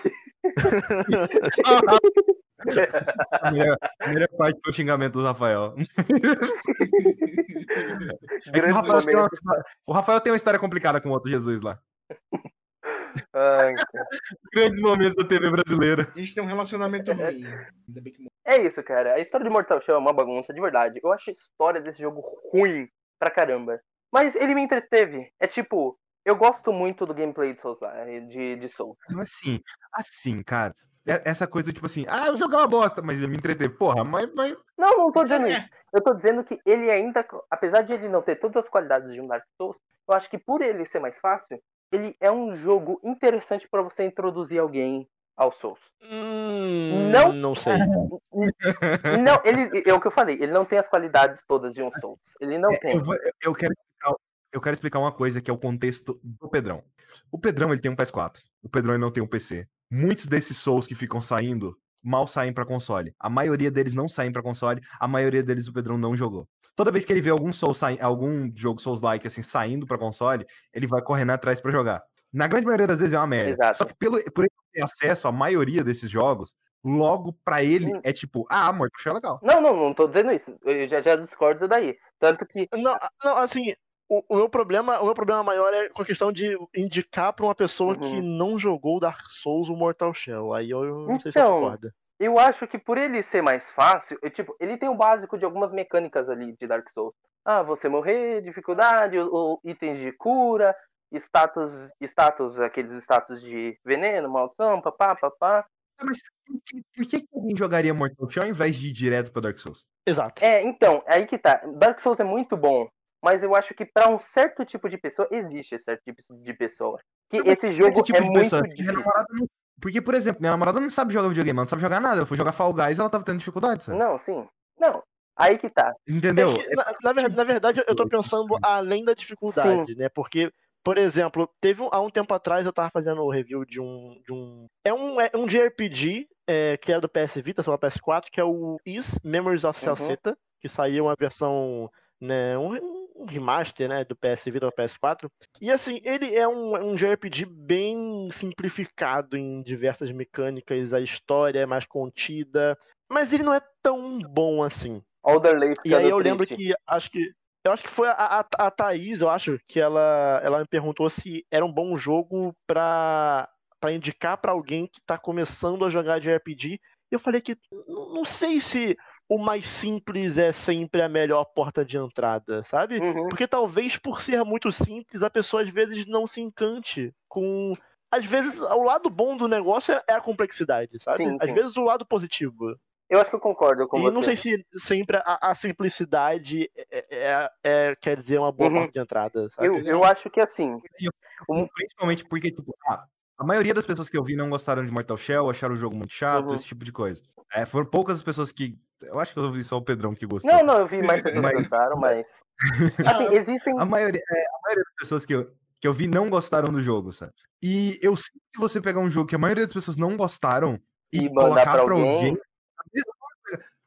Primeira parte do xingamento do Rafael. O Rafael tem uma história complicada com o outro Jesus lá. Grande momento da TV brasileira. A gente tem um relacionamento ruim. Ainda bem que é isso, cara. A história de Mortal Shell é uma bagunça, de verdade. Eu acho a história desse jogo ruim pra caramba. Mas ele me entreteve. É tipo, eu gosto muito do gameplay de Souls. Assim, cara. Essa coisa, tipo assim, eu jogar uma bosta, mas ele me entreteve. Porra, mas... Não tô dizendo isso. Eu tô dizendo que ele ainda, apesar de ele não ter todas as qualidades de um Dark Souls, eu acho que por ele ser mais fácil, ele é um jogo interessante pra você introduzir alguém ao Souls. Não sei. Não, ele, é o que eu falei, ele não tem as qualidades todas de um Souls. Ele não tem. Eu quero explicar uma coisa que é o contexto do Pedrão. O Pedrão, ele tem um PS4. O Pedrão, ele não tem um PC. Muitos desses Souls que ficam saindo, mal saem pra console. A maioria deles não saem pra console. A maioria deles o Pedrão não jogou. Toda vez que ele vê algum jogo Souls-like assim, saindo pra console, ele vai correndo atrás pra jogar. Na grande maioria das vezes é uma merda. Exato. Só que por ele ter acesso à maioria desses jogos, logo pra ele é tipo, Mortal Shell é legal. Não tô dizendo isso. Eu já discordo daí. Tanto que... Não, assim, o meu problema maior é com a questão de indicar pra uma pessoa que não jogou Dark Souls ou Mortal Shell. Aí eu não sei se concorda. Eu acho que por ele ser mais fácil, ele tem o básico de algumas mecânicas ali de Dark Souls. Você morrer, dificuldade, ou itens de cura... Status, aqueles status de veneno, maldição, papá. Mas por que alguém jogaria Mortal Shell ao invés de ir direto pra Dark Souls? Exato. É, então, aí que tá. Dark Souls é muito bom, mas eu acho que pra um certo tipo de pessoa, existe esse certo tipo de pessoa. Que esse jogo tipo é muito difícil. Porque, por exemplo, minha namorada não sabe jogar videogame, ela não sabe jogar nada. Ela foi jogar Fall Guys e ela tava tendo dificuldade, sabe? Não, sim. Não. Aí que tá. Entendeu? Na verdade, eu tô pensando além da dificuldade, sim, né? Porque, por exemplo, há um tempo atrás eu tava fazendo o review de um... É um JRPG que é do PS Vita, só PS4, que é o Is Memories of Cell Zeta, que saiu uma versão... né, um remaster, né, do PS Vita para PS4. E assim, ele é um JRPG bem simplificado em diversas mecânicas, a história é mais contida, mas ele não é tão bom assim. E aí eu lembro que acho que foi a Thaís, eu acho, que ela me perguntou se era um bom jogo para indicar para alguém que tá começando a jogar JRPG. E eu falei que não sei se o mais simples é sempre a melhor porta de entrada, sabe? Uhum. Porque talvez por ser muito simples, a pessoa às vezes não se encante com... Às vezes, o lado bom do negócio é a complexidade, sabe? Sim, às vezes o lado positivo. Eu acho que eu concordo com você. E não sei se sempre a simplicidade quer dizer uma boa porta de entrada, sabe? Eu acho que assim... Principalmente porque, tipo... A maioria das pessoas que eu vi não gostaram de Mortal Shell, acharam o jogo muito chato, esse tipo de coisa. Foram poucas as pessoas que... Eu acho que eu vi só o Pedrão que gostou. Não, eu vi mais pessoas que gostaram, mas... Assim, existem... A maioria das pessoas que eu vi não gostaram do jogo, sabe? E eu sei que você pegar um jogo que a maioria das pessoas não gostaram e colocar pra alguém...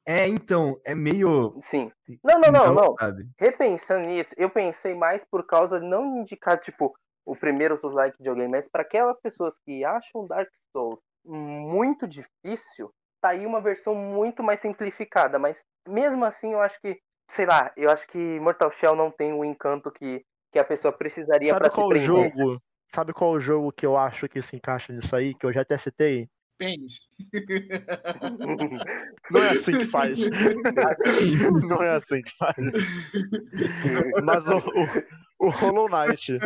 Então, é meio... Sim. Não. Sabe? Repensando nisso, eu pensei mais por causa de não indicar, tipo... o primeiro dislike de alguém, mas para aquelas pessoas que acham Dark Souls muito difícil, tá aí uma versão muito mais simplificada, mas mesmo assim eu acho que, eu acho que Mortal Shell não tem o encanto que a pessoa precisaria para se prender. Sabe qual o jogo que eu acho que se encaixa nisso aí, que eu já até citei? Pênis. Não é assim que faz. Não é assim que faz. Mas o Hollow Knight...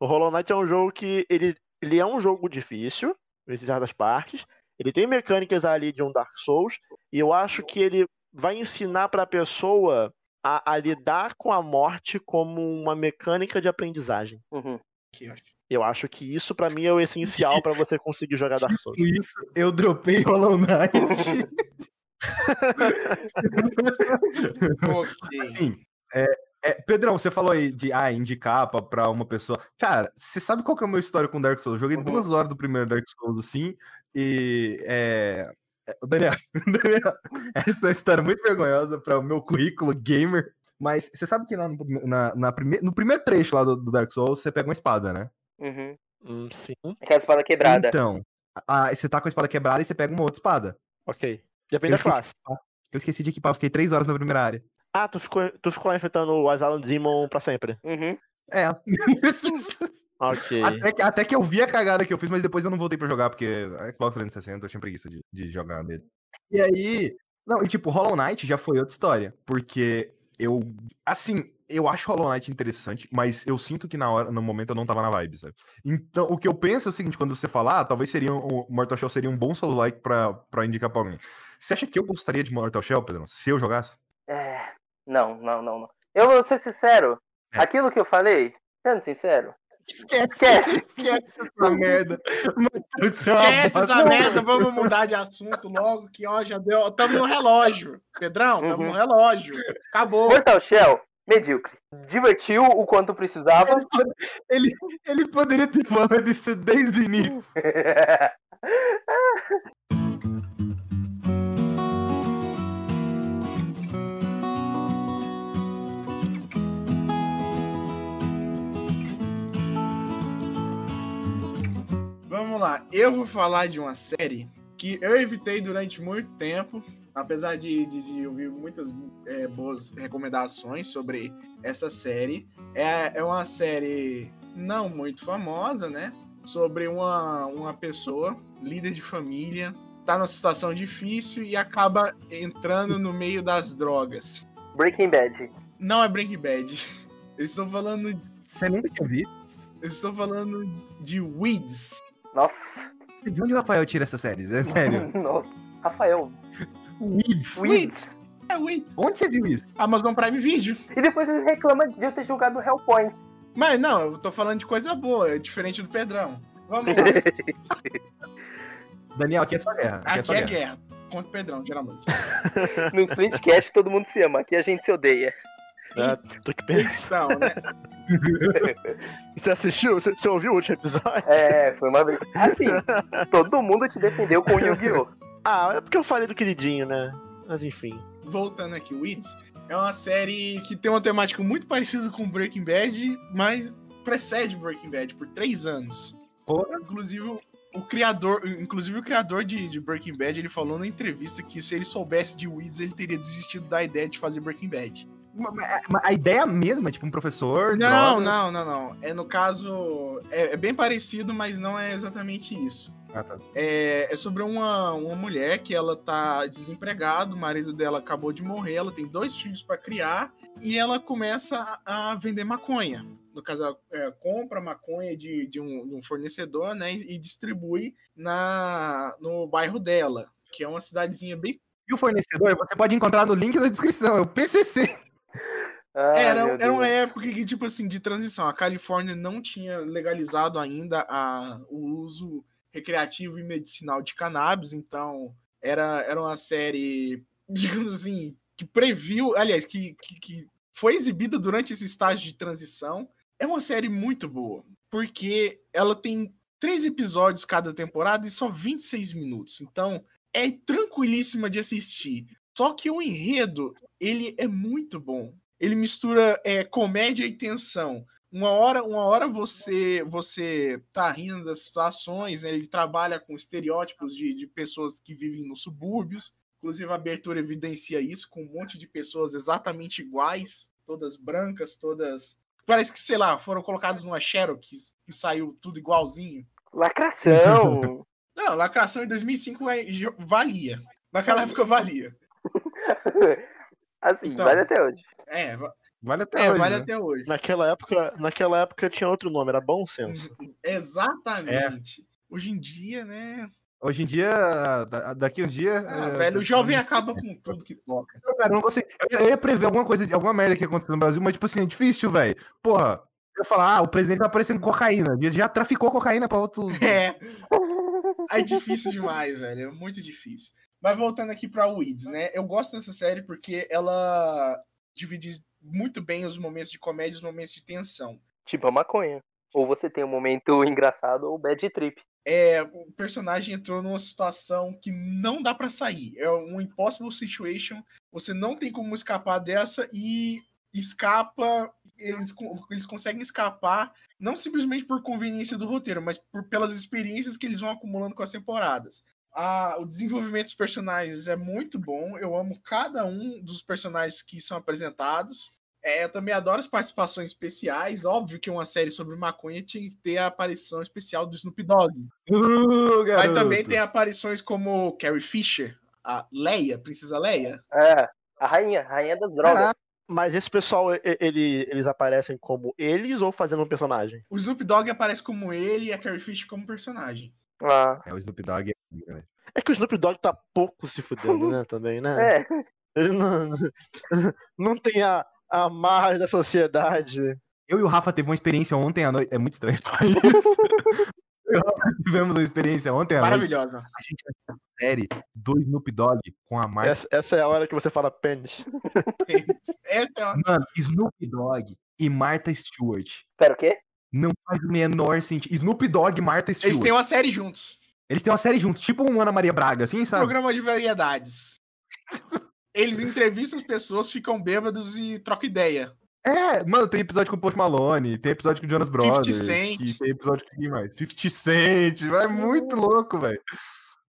O Hollow Knight é um jogo que ele é um jogo difícil, em certas partes. Ele tem mecânicas ali de um Dark Souls. E eu acho que ele vai ensinar para a pessoa a lidar com a morte como uma mecânica de aprendizagem. Uhum. Eu acho que isso, para mim, é o essencial para você conseguir jogar Dark Souls. Isso, eu dropei Hollow Knight. Okay. Sim, Pedrão, você falou aí de indicar pra uma pessoa. Cara, você sabe qual que é o meu história com Dark Souls? Eu joguei 2 horas do primeiro Dark Souls, assim, e... Daniel, essa é uma história muito vergonhosa para o meu currículo gamer, mas você sabe que lá no primeiro trecho lá do Dark Souls, você pega uma espada, né? Uhum. Sim. Aquela espada quebrada. Então, você tá com a espada quebrada e você pega uma outra espada. Ok. Depende da classe. Eu esqueci de equipar, fiquei 3 horas na primeira área. Ah, tu ficou lá enfrentando o Island Demon pra sempre. Uhum. É. Ok. Até que eu vi a cagada que eu fiz, mas depois eu não voltei pra jogar, porque a Xbox 360 eu tinha preguiça de jogar nele. E aí... Não, e tipo, Hollow Knight já foi outra história, porque eu... Assim, eu acho Hollow Knight interessante, mas eu sinto que no momento eu não tava na vibe, sabe? Então, o que eu penso é o seguinte, quando você falar, talvez o Mortal Shell seria um bom soul-like pra indicar pra alguém. Você acha que eu gostaria de Mortal Shell, Pedro? Se eu jogasse? Não. Eu vou ser sincero. Aquilo que eu falei, sendo sincero... Esquece essa merda. Esquece essa merda, vamos mudar de assunto logo, que ó, já deu... Tamo no relógio, Pedrão, tamo no relógio. Acabou. Mortal Shell, medíocre. Divertiu o quanto precisava. Ele poderia ter falado isso desde o início. Vamos lá, eu vou falar de uma série que eu evitei durante muito tempo, apesar de ouvir muitas boas recomendações sobre essa série. É uma série não muito famosa, né? Sobre uma pessoa, líder de família, tá numa situação difícil e acaba entrando no meio das drogas. Breaking Bad. Não é Breaking Bad. Eu estou falando... Você nunca tinha visto? Eu estou falando de Weeds. Nossa. De onde o Rafael tira essas séries? É sério. Nossa, Rafael. Weeds. É, Weeds. Onde você viu isso? Amazon Prime Video. E depois ele reclama de eu ter julgado o Hellpoint. Mas não, eu tô falando de coisa boa, é diferente do Pedrão. Vamos lá. Daniel, aqui é só guerra. Aqui é guerra. Contra o Pedrão, geralmente. No Splitcast todo mundo se ama, aqui a gente se odeia. Ah, tô que pensando, né? Você assistiu? Você ouviu o último episódio? É, foi uma vez. Assim, todo mundo te defendeu com o Yu-Gi-Oh! Ah, é porque eu falei do queridinho, né? Mas enfim. Voltando aqui, Weeds é uma série que tem uma temática muito parecida com Breaking Bad, mas precede Breaking Bad por 3 anos. Inclusive o criador de Breaking Bad, ele falou na entrevista que se ele soubesse de Weeds, ele teria desistido da ideia de fazer Breaking Bad. A ideia mesma, tipo um professor... Não. É, no caso, é bem parecido, mas não é exatamente isso. Ah, tá. É sobre uma mulher que ela tá desempregada, o marido dela acabou de morrer, ela tem 2 filhos pra criar, e ela começa a vender maconha. No caso, ela compra maconha de um fornecedor, né, e distribui no bairro dela, que é uma cidadezinha bem... E o fornecedor, você pode encontrar no link da descrição, é o PCC. Era uma época que, tipo assim, de transição. A Califórnia não tinha legalizado ainda o uso recreativo e medicinal de cannabis, então era uma série, digamos assim, que previu, aliás, que foi exibida durante esse estágio de transição. É uma série muito boa, porque ela tem 3 episódios cada temporada e só 26 minutos, então é tranquilíssima de assistir. Só que o enredo, ele é muito bom. Ele mistura comédia e tensão. Uma hora você tá rindo das situações, né? Ele trabalha com estereótipos de pessoas que vivem nos subúrbios. Inclusive, a abertura evidencia isso, com um monte de pessoas exatamente iguais, todas brancas, todas... Parece que, sei lá, foram colocadas numa Xerox e saiu tudo igualzinho. Lacração! Não, lacração em 2005 valia. Naquela época valia. Assim, então, vale até hoje. Vale até hoje. Vale, né? Até hoje. Naquela época tinha outro nome, era bom senso. Exatamente. Hoje em dia, né? Hoje em dia, daqui uns dias... velho, o jovem acaba com tudo que toca. Cara, eu ia prever alguma merda que ia acontecer no Brasil, mas, tipo assim, é difícil, velho. Porra, eu ia falar, o presidente tá aparecendo cocaína. Ele já traficou cocaína pra outro... É difícil demais, velho. É muito difícil. Mas voltando aqui pra Weeds, né? Eu gosto dessa série porque ela divide muito bem os momentos de comédia e os momentos de tensão. Tipo a maconha. Ou você tem um momento engraçado ou bad trip. O personagem entrou numa situação que não dá pra sair. É um impossible situation. Você não tem como escapar dessa e escapa... Eles conseguem escapar, não simplesmente por conveniência do roteiro, mas pelas experiências que eles vão acumulando com as temporadas. O desenvolvimento dos personagens é muito bom. Eu amo cada um dos personagens que são apresentados. Eu também adoro as participações especiais. Óbvio que uma série sobre maconha tinha que ter a aparição especial do Snoop Dogg. Mas também tem aparições como Carrie Fisher, a Leia, Princesa Leia. É, a rainha das drogas. Caraca. Mas esse pessoal, eles aparecem como eles ou fazendo um personagem? O Snoop Dogg aparece como ele e a Carrie Fisher como personagem. Ah. O Snoop Dogg. É que o Snoop Dogg tá pouco se fudendo, né? Também, né? É. Ele não tem a marra da sociedade. Eu e o Rafa teve uma experiência ontem à noite. É muito estranho falar isso. Tivemos uma experiência ontem. Maravilhosa. A gente assistiu a série do Snoop Dogg com a Martha. Essa é a hora que você fala pênis. Mano, Snoop Dogg e Martha Stewart. Pera, o quê? Não faz o menor sentido. Snoop Dogg e Martha Stewart. Eles têm uma série juntos, tipo um Ana Maria Braga, assim, sabe? Programa de variedades. Eles entrevistam as pessoas, ficam bêbados e trocam ideia. Mano, tem episódio com o Post Malone, tem episódio com o Jonas Brothers, 50 Cent. Tem episódio com quem mais? 50 Cent, é muito louco, velho.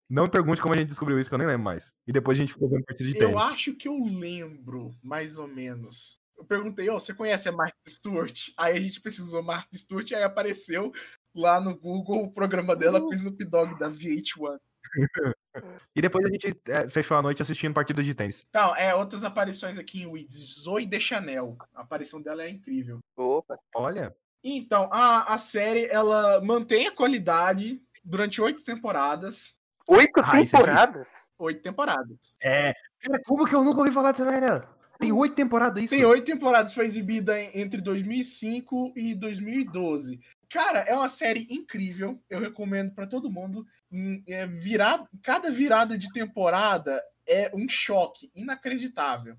Não me pergunte como a gente descobriu isso, que eu nem lembro mais. E depois a gente ficou vendo partida de tênis. Eu acho que eu lembro, mais ou menos. Eu perguntei, você conhece a Martha Stewart? Aí a gente precisou Martha Stewart, aí apareceu lá no Google o programa dela com o Snoop Dogg da VH1. E depois a gente fechou a noite assistindo partida de tênis. Então, outras aparições aqui em Weeds. Zoe Deschanel. A aparição dela é incrível. Opa. Olha. Então, a série, ela mantém a qualidade, durante 8 temporadas. 8 temporadas? 8 temporadas. É. Cara, como que eu nunca ouvi falar dessa merda? Tem 8 temporadas isso? Tem 8 temporadas. Foi exibida entre 2005 e 2012. Cara, é uma série incrível. Eu recomendo pra todo mundo. Cada virada de temporada é um choque inacreditável.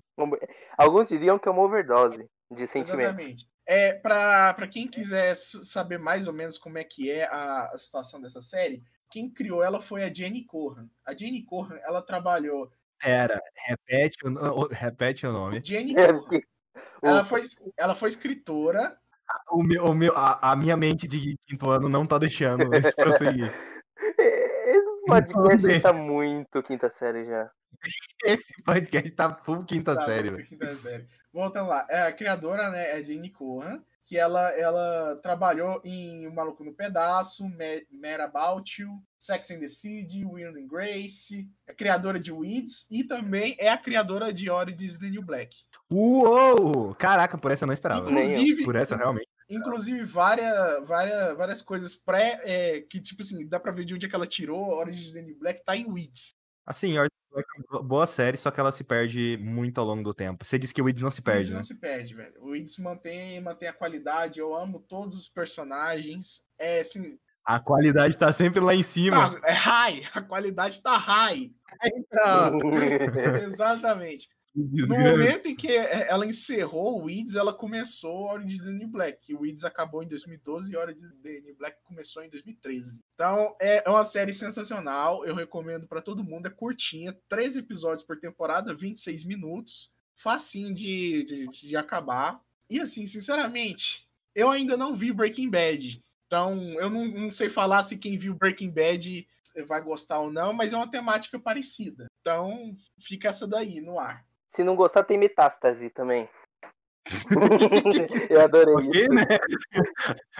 Alguns diriam que é uma overdose de sentimentos. Exatamente. É, pra quem quiser saber mais ou menos como é que é a situação dessa série, quem criou ela foi a Jenny Corran. A Jenny Corran, ela trabalhou... Pera, repete o nome. Jenny Corran. Ela foi escritora... A minha mente de 5º ano não tá deixando isso prosseguir. Esse podcast tá muito 5ª série já. Esse podcast tá full 5ª série. Full 5ª série. Voltando lá. A criadora, né, é a Jenny Corran, que ela trabalhou em O Maluco no Pedaço, Mad About You, Sex and the City, Will and Grace, é criadora de Weeds e também é a criadora de Orange Is the New Black. Uou! Caraca, por essa eu não esperava. Inclusive, por essa realmente. Inclusive, várias coisas que, tipo assim, dá pra ver de onde é que ela tirou. Orange Is the New Black tá em Weeds. Assim, Orange Is the Black é uma boa série, só que ela se perde muito ao longo do tempo. Você disse que o Weeds não se perde, né? Não se perde, velho. O Weeds mantém a qualidade. Eu amo todos os personagens. É, assim... A qualidade tá sempre lá em cima. É high. A qualidade tá high. Então... Exatamente. No momento em que ela encerrou o Weeds, ela começou a Orange Is the New Black. O Weeds acabou em 2012 e a Orange Is the New Black começou em 2013. Então, é uma série sensacional. Eu recomendo pra todo mundo. É curtinha. 3 episódios por temporada, 26 minutos. Facinho de acabar. E assim, sinceramente, eu ainda não vi Breaking Bad. Então, eu não sei falar se quem viu Breaking Bad vai gostar ou não, mas é uma temática parecida. Então, fica essa daí no ar. Se não gostar, tem metástase também. Eu adorei isso. Né?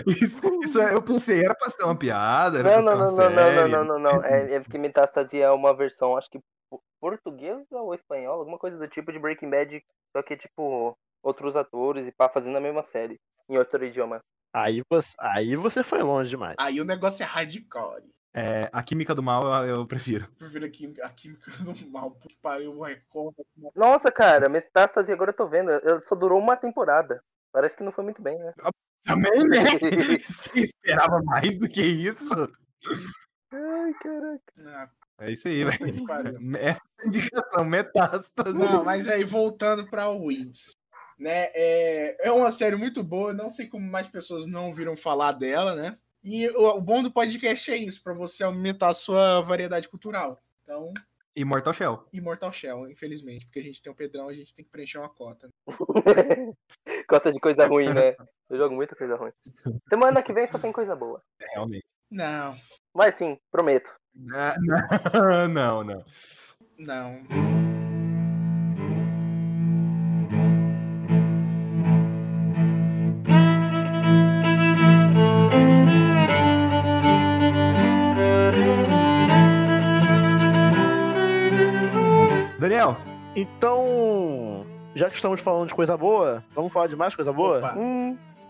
Isso eu pensei, era pra ser uma piada? Era não. É porque metástase é uma versão, acho que portuguesa ou espanhola, alguma coisa do tipo de Breaking Bad, só que tipo outros atores e pá, fazendo a mesma série em outro idioma. Aí você foi longe demais. Aí o negócio é hardcore. É, a Química do Mal eu prefiro. Eu prefiro a química do Mal, porque pariu um recorde. Nossa, cara, Metástase agora eu tô vendo. Ela só durou 1 temporada. Parece que não foi muito bem, né? Também, né? Você esperava mais do que isso? Ai, caraca. É isso aí, velho. Essa indicação, Metástase. Não, mas aí voltando pra Weeds. Né? É uma série muito boa. Eu não sei como mais pessoas não ouviram falar dela, né? E o bom do podcast é isso, pra você aumentar a sua variedade cultural. Então... E Mortal Shell. E Mortal Shell, infelizmente, porque a gente tem um Pedrão, a gente tem que preencher uma cota. Né? Cota de coisa ruim, né? Eu jogo muita coisa ruim. Semana que vem só tem coisa boa. Realmente. Não. Mas sim, prometo. Não. Daniel, então, já que estamos falando de coisa boa, vamos falar de mais coisa boa?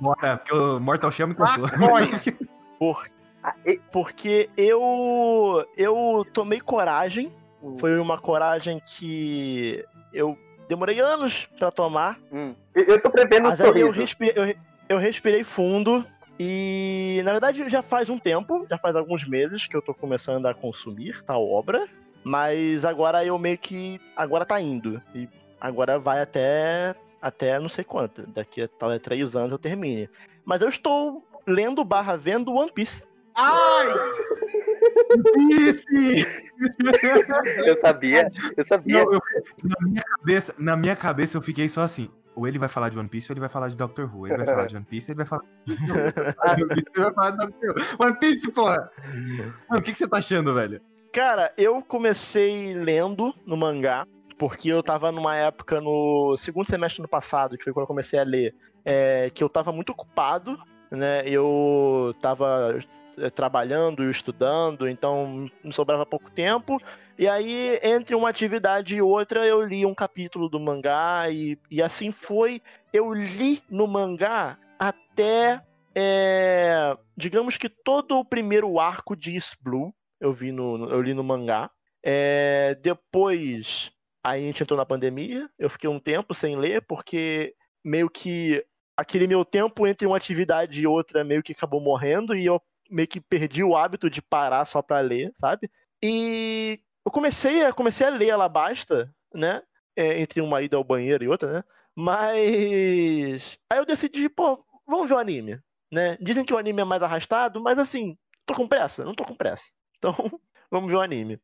Bora, porque o Mortal Shell me cansou. Porque eu tomei coragem, foi uma coragem que eu demorei anos pra tomar. Eu tô prevendo um sorriso. Eu respirei fundo e, na verdade, já faz alguns meses que eu tô começando a consumir tal obra. Mas agora eu meio que... Agora tá indo. E agora vai até não sei quanto. Daqui a 3 anos eu termine. Mas eu estou lendo /vendo One Piece. Ai! Eu sabia. Não, na minha cabeça eu fiquei só assim. Ou ele vai falar de One Piece ou ele vai falar de Doctor Who. Ele vai falar de One Piece ou ele vai falar de One Piece. Vai falar de Doctor Who. One Piece, porra! Mano, o que você tá achando, velho? Cara, eu comecei lendo no mangá, porque eu tava numa época no segundo semestre do passado, que foi quando eu comecei a ler, que eu tava muito ocupado, né? Eu tava trabalhando e estudando, então me sobrava pouco tempo. E aí, entre uma atividade e outra, eu li um capítulo do mangá, e assim foi. Eu li no mangá até digamos que todo o primeiro arco de East Blue eu li no mangá. Depois a gente entrou na pandemia, eu fiquei um tempo sem ler, porque meio que aquele meu tempo entre uma atividade e outra meio que acabou morrendo, e eu meio que perdi o hábito de parar só pra ler, sabe? E eu comecei a ler Alabasta, né? Entre uma ida ao banheiro e outra, né? Mas aí eu decidi, pô, vamos ver o anime, né? Dizem que o anime é mais arrastado, mas assim, não tô com pressa. Então, vamos ver o anime.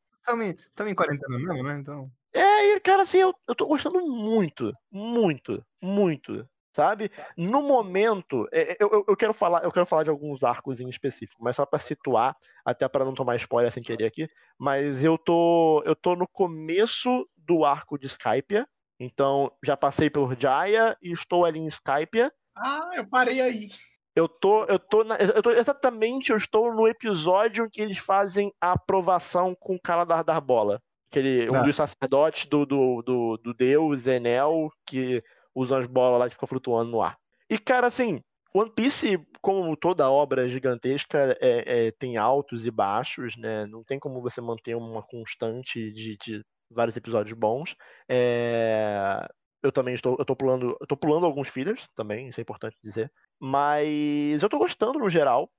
Estamos em quarentena mesmo, né? Então... e cara, assim, eu tô gostando muito, muito, muito, sabe? No momento, eu quero falar de alguns arcos em específico, mas só pra situar, até pra não tomar spoiler sem querer aqui, mas eu tô no começo do arco de Skypiea, então já passei por Jaya e estou ali em Skypiea. Ah, eu parei aí. Eu estou no episódio em que eles fazem a aprovação com o cara da arbola. Um dos sacerdotes do deus Enel, que usa as bolas lá que ficam flutuando no ar. E, cara, assim, One Piece, como toda obra gigantesca, tem altos e baixos, né? Não tem como você manter uma constante de vários episódios bons. Eu também estou pulando alguns fillers também, isso é importante dizer. Mas eu estou gostando no geral.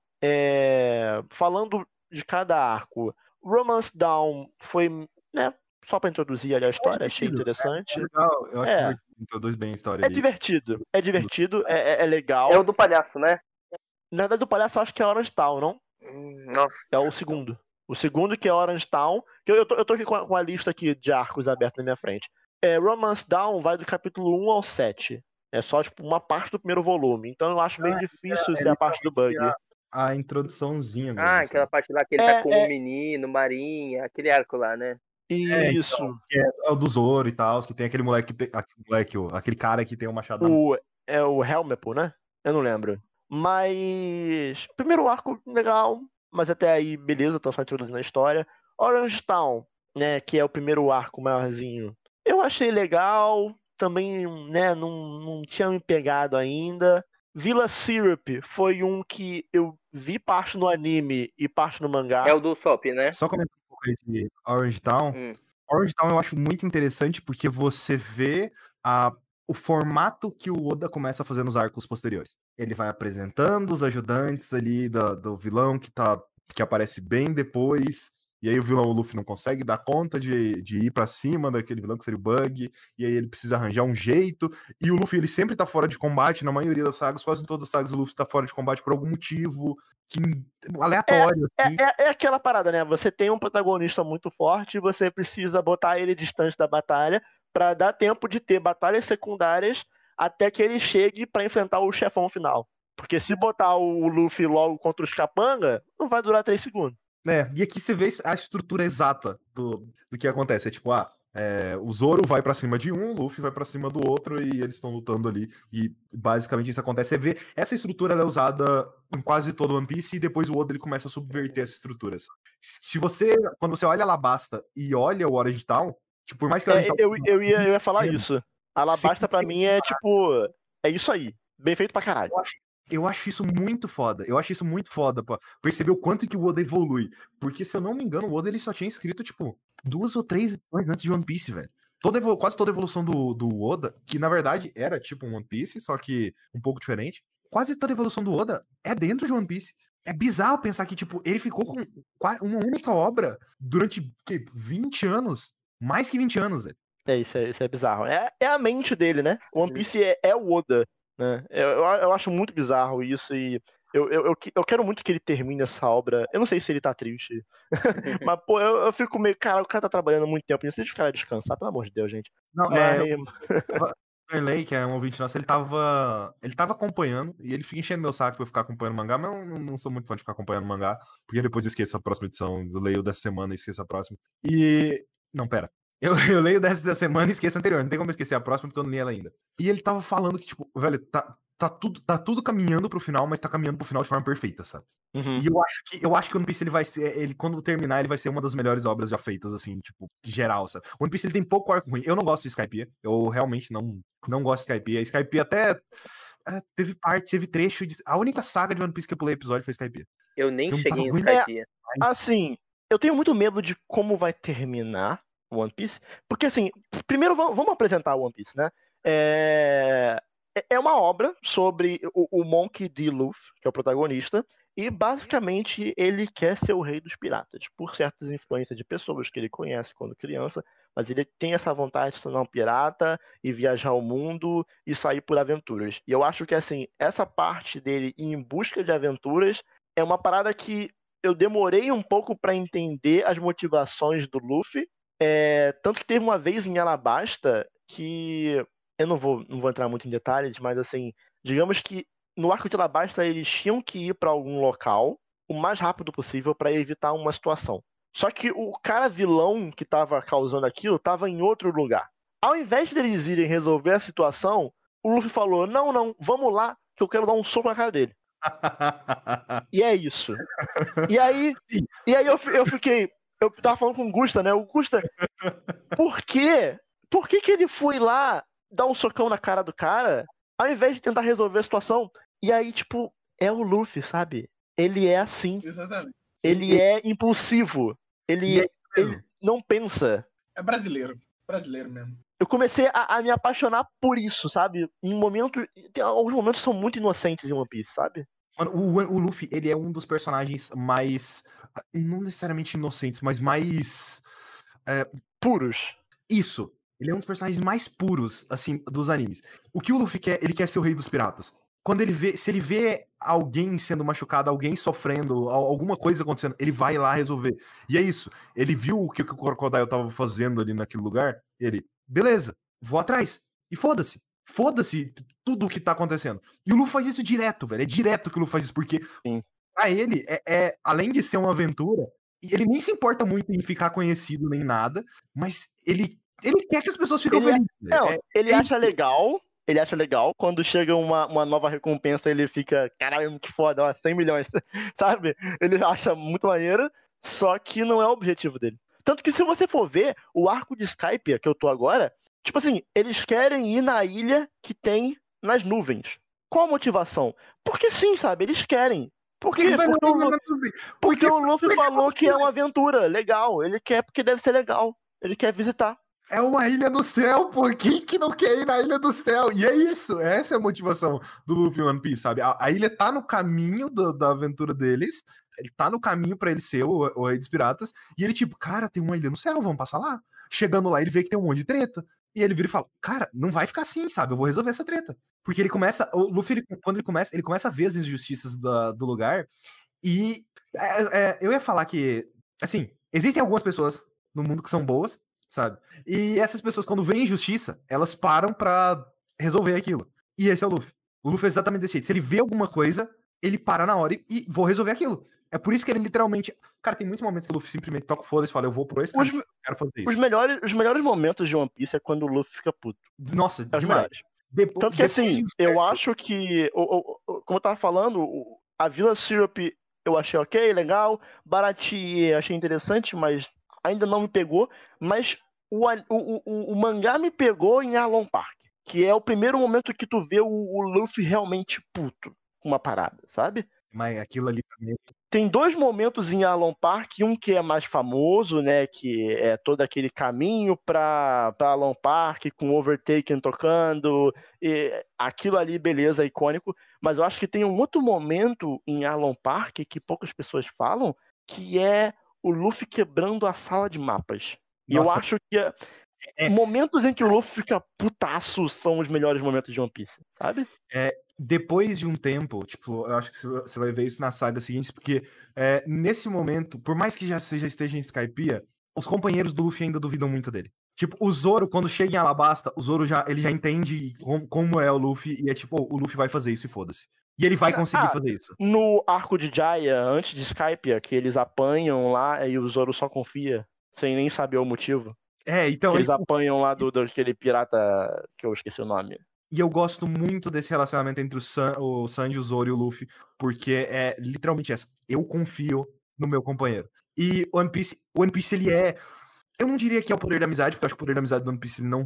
Falando de cada arco, Romance Down foi... né? Só pra introduzir ali a história, achei interessante. É legal, eu acho que introduz bem a história. É divertido, é legal. É o do palhaço, né? Na verdade, do palhaço eu acho que é Orange Town, não? Nossa. É o segundo. O segundo que é Orange Town. Que eu tô aqui com a lista aqui de arcos abertos na minha frente. Romance Down vai do capítulo 1 ao 7. É só tipo, uma parte do primeiro volume. Então eu acho meio difícil ser a parte do bug. A introduçãozinha mesmo. Ah, aquela parte lá que ele tá com o menino, Marinha, aquele arco lá, né? Isso. Então, é o do Zoro e tal, que tem aquele moleque, aquele cara que tem o machado. É o Helmepo, né? Eu não lembro. Mas... primeiro arco, legal. Mas até aí, beleza, tá só introduzindo a história. Orange Town, né? Que é o primeiro arco maiorzinho. Eu achei legal. Também, né? Não tinha me pegado ainda. Villa Syrup foi um que eu vi parte no anime e parte no mangá. É o do Usopp, né? Só comentar um pouco aí de Orange Town. Orange Town eu acho muito interessante porque você vê o formato que o Oda começa a fazer nos arcos posteriores. Ele vai apresentando os ajudantes ali do vilão que aparece bem depois. E aí o vilão, o Luffy, não consegue dar conta de ir pra cima daquele vilão que seria o Bug, e aí ele precisa arranjar um jeito, e o Luffy, ele sempre tá fora de combate, na maioria das sagas, quase em todas as sagas o Luffy tá fora de combate por algum motivo aleatório. É aquela parada, né? Você tem um protagonista muito forte, você precisa botar ele distante da batalha pra dar tempo de ter batalhas secundárias até que ele chegue pra enfrentar o chefão final. Porque se botar o Luffy logo contra os capanga, não vai durar 3 segundos. E aqui você vê a estrutura exata do que acontece. É tipo, o Zoro vai pra cima de um, o Luffy vai pra cima do outro e eles estão lutando ali. E basicamente isso acontece. Você vê, essa estrutura ela é usada em quase todo One Piece e depois o Oda ele começa a subverter essas estruturas. Quando você olha Alabasta e olha o Orange Town, tipo, por mais que eu ia falar isso. Alabasta pra mim é tipo, é isso aí, bem feito pra caralho. Eu acho isso muito foda. Eu acho isso muito foda, pô. Perceber o quanto que o Oda evolui. Porque, se eu não me engano, o Oda ele só tinha escrito, tipo, 2 ou 3 edições antes de One Piece, velho. Quase toda a evolução do Oda, que na verdade era tipo um One Piece, só que um pouco diferente. Quase toda a evolução do Oda é dentro de One Piece. É bizarro pensar que, tipo, ele ficou com uma única obra durante 20 anos. Mais que 20 anos, velho. Isso é bizarro. É a mente dele, né? One Piece é o Oda. Né? Eu acho muito bizarro isso e eu quero muito que ele termine essa obra. Eu não sei se ele tá triste, mas pô, eu fico meio, cara, o cara tá trabalhando muito tempo nisso, deixa o cara descansar, pelo amor de Deus, gente. Não, Erley, que é um ouvinte nosso, ele tava acompanhando e ele fica enchendo meu saco pra eu ficar acompanhando mangá, mas eu não sou muito fã de ficar acompanhando mangá, porque depois eu esqueço a próxima edição, eu leio dessa semana e esqueço a próxima. Eu leio dessa semana e esqueço a anterior. Não tem como eu esquecer a próxima, porque eu não li ela ainda. E ele tava falando que, tipo, velho, tá tudo caminhando pro final, mas tá caminhando pro final de forma perfeita, sabe? Uhum. E eu acho que o One Piece, ele vai ser... quando terminar, ele vai ser uma das melhores obras já feitas, assim, tipo, geral, sabe? O One Piece, ele tem pouco arco ruim. Eu não gosto de Skypiea. Eu realmente não gosto de Skypiea. Skypiea até... teve trecho de... A única saga de One Piece que eu pulei episódio foi Skypiea. Eu nem cheguei em Skypiea. Assim, eu tenho muito medo de como vai terminar One Piece. Porque, assim, primeiro vamos apresentar One Piece, né? É uma obra sobre o Monkey D. Luffy, que é o protagonista, e basicamente ele quer ser o rei dos piratas, por certas influências de pessoas que ele conhece quando criança, mas ele tem essa vontade de se tornar um pirata e viajar o mundo e sair por aventuras. E eu acho que, assim, essa parte dele em busca de aventuras é uma parada que eu demorei um pouco para entender as motivações do Luffy, tanto que teve uma vez em Alabasta que... Eu não vou entrar muito em detalhes, mas, assim, digamos que no arco de Alabasta eles tinham que ir para algum local o mais rápido possível para evitar uma situação. Só que o cara vilão que estava causando aquilo estava em outro lugar. Ao invés deles irem resolver a situação, o Luffy falou, não, vamos lá, que eu quero dar um soco na cara dele. E é isso. E aí eu fiquei... Eu tava falando com o Gusta, né? O Gusta, por quê? Por que que ele foi lá dar um socão na cara do cara, ao invés de tentar resolver a situação? E aí, tipo, é o Luffy, sabe? Ele é assim. Exatamente. Ele é impulsivo. Ele não pensa. É brasileiro. Brasileiro mesmo. Eu comecei a me apaixonar por isso, sabe? Alguns momentos são muito inocentes em One Piece, sabe? Mano, o Luffy, ele é um dos personagens mais... Não necessariamente inocentes, mas mais... puros. Isso. Ele é um dos personagens mais puros, assim, dos animes. O que o Luffy quer? Ele quer ser o rei dos piratas. Quando ele vê... Se ele vê alguém sendo machucado, alguém sofrendo, alguma coisa acontecendo, ele vai lá resolver. E é isso. Ele viu o que o Crocodile tava fazendo ali naquele lugar, e ele... Beleza, vou atrás. E foda-se. Foda-se tudo o que tá acontecendo. E o Luffy faz isso direto, velho. É direto que o Luffy faz isso, porque... Sim. Pra ele, além de ser uma aventura, ele nem se importa muito em ficar conhecido nem nada, mas ele quer que as pessoas fiquem felizes. Não, ele acha legal, quando chega uma nova recompensa, ele fica, caralho, que foda, ó, 100 milhões, sabe? Ele acha muito maneiro, só que não é o objetivo dele. Tanto que, se você for ver, o arco de Skypiea que eu tô agora, tipo assim, eles querem ir na ilha que tem nas nuvens. Qual a motivação? Porque sim, sabe? Eles querem. Porque o Luffy falou que é uma aventura legal. Ele quer porque deve ser legal. Ele quer visitar. É uma ilha do céu, pô. Quem que não quer ir na ilha do céu? E é isso. Essa é a motivação do Luffy One Piece, sabe? A ilha tá no caminho da aventura deles. Ele tá no caminho pra ele ser o rei dos piratas. E ele tipo, cara, tem uma ilha no céu, vamos passar lá. Chegando lá, ele vê que tem um monte de treta. E ele vira e fala, cara, não vai ficar assim, sabe? Eu vou resolver essa treta. Porque ele começa... O Luffy, quando ele começa a ver as injustiças do lugar. E eu ia falar que, assim, existem algumas pessoas no mundo que são boas, sabe? E essas pessoas, quando veem injustiça, elas param pra resolver aquilo. E esse é o Luffy. O Luffy é exatamente desse jeito. Se ele vê alguma coisa, ele para na hora e vou resolver aquilo. É por isso que ele literalmente... Cara, tem muitos momentos que o Luffy simplesmente toca o foda-se e fala, eu vou pro esse cara, quero fazer isso. Os melhores momentos de One Piece é quando o Luffy fica puto. Nossa, é demais. Tanto que, assim, eu acho que... como eu tava falando, a Vila Syrup eu achei ok, legal. Baratie achei interessante, mas ainda não me pegou. Mas o mangá me pegou em Arlong Park, que é o primeiro momento que tu vê o Luffy realmente puto com uma parada, sabe? Mas aquilo ali também... Tem dois momentos em Arlong Park, um que é mais famoso, né, que é todo aquele caminho pra Arlong Park, com Overtaken tocando, e aquilo ali, beleza, icônico, mas eu acho que tem um outro momento em Arlong Park, que poucas pessoas falam, que é o Luffy quebrando a sala de mapas. E eu acho que momentos em que o Luffy fica putaço são os melhores momentos de One Piece, sabe? Depois de um tempo, tipo, eu acho que você vai ver isso na saga seguinte, porque nesse momento, por mais que já esteja em Skypiea, os companheiros do Luffy ainda duvidam muito dele. Tipo, o Zoro, quando chega em Alabasta, o Zoro já entende como é o Luffy, e é tipo, o Luffy vai fazer isso e foda-se. E ele vai conseguir fazer isso. No arco de Jaya, antes de Skypiea, que eles apanham lá e o Zoro só confia, sem nem saber o motivo. Então... Que eles apanham lá daquele pirata que eu esqueci o nome. E eu gosto muito desse relacionamento entre o Sanji, o Zoro e o Luffy, porque é literalmente essa. Eu confio no meu companheiro. E One Piece, ele é... Eu não diria que é o poder da amizade, porque eu acho que o poder da amizade do One Piece ele não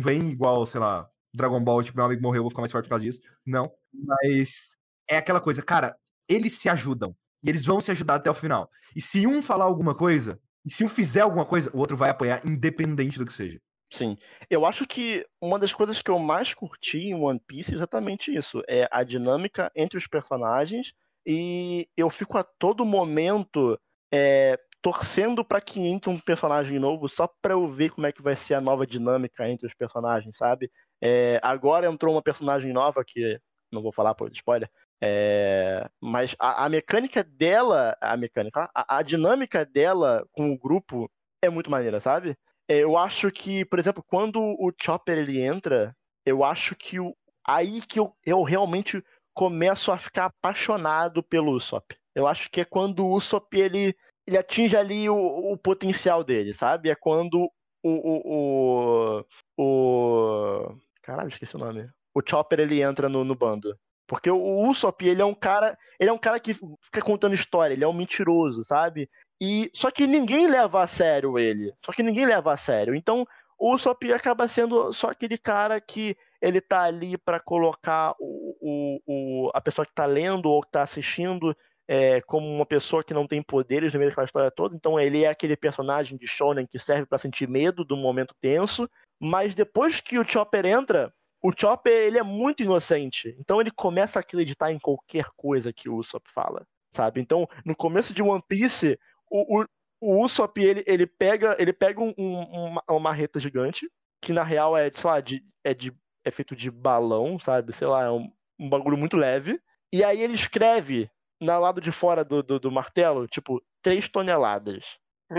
vem igual, sei lá, Dragon Ball, tipo, meu amigo morreu, eu vou ficar mais forte por causa disso. Não. Mas é aquela coisa, cara, eles se ajudam. E eles vão se ajudar até o final. E se um falar alguma coisa, e se um fizer alguma coisa, o outro vai apoiar, independente do que seja. Sim. Eu acho que uma das coisas que eu mais curti em One Piece é exatamente isso. É a dinâmica entre os personagens. E eu fico a todo momento torcendo pra que entre um personagem novo, só pra eu ver como é que vai ser a nova dinâmica entre os personagens, sabe? Agora entrou uma personagem nova que... não vou falar por spoiler. Mas a mecânica dela... A dinâmica dela com o grupo é muito maneira, sabe? Eu acho que, por exemplo, quando o Chopper ele entra, eu acho que eu realmente começo a ficar apaixonado pelo Usopp. Eu acho que é quando o Usopp ele atinge ali o potencial dele, sabe? É quando caralho, esqueci o nome. O Chopper ele entra no bando. Porque o Usopp, ele é um cara que fica contando história, ele é um mentiroso, sabe? Só que ninguém leva a sério ele. Então, o Usopp acaba sendo só aquele cara que ele tá ali pra colocar a pessoa que tá lendo ou que tá assistindo como uma pessoa que não tem poderes no meio daquela história toda. Então, ele é aquele personagem de shonen que serve pra sentir medo do momento tenso. Mas depois que o Chopper entra, o Chopper ele é muito inocente. Então, ele começa a acreditar em qualquer coisa que o Usopp fala, sabe? Então, no começo de One Piece... O Usopp, ele pega uma marreta gigante, que na real é feito de balão, sabe? Sei lá, é um bagulho muito leve. E aí ele escreve, na lado de fora do martelo, tipo, 3 toneladas.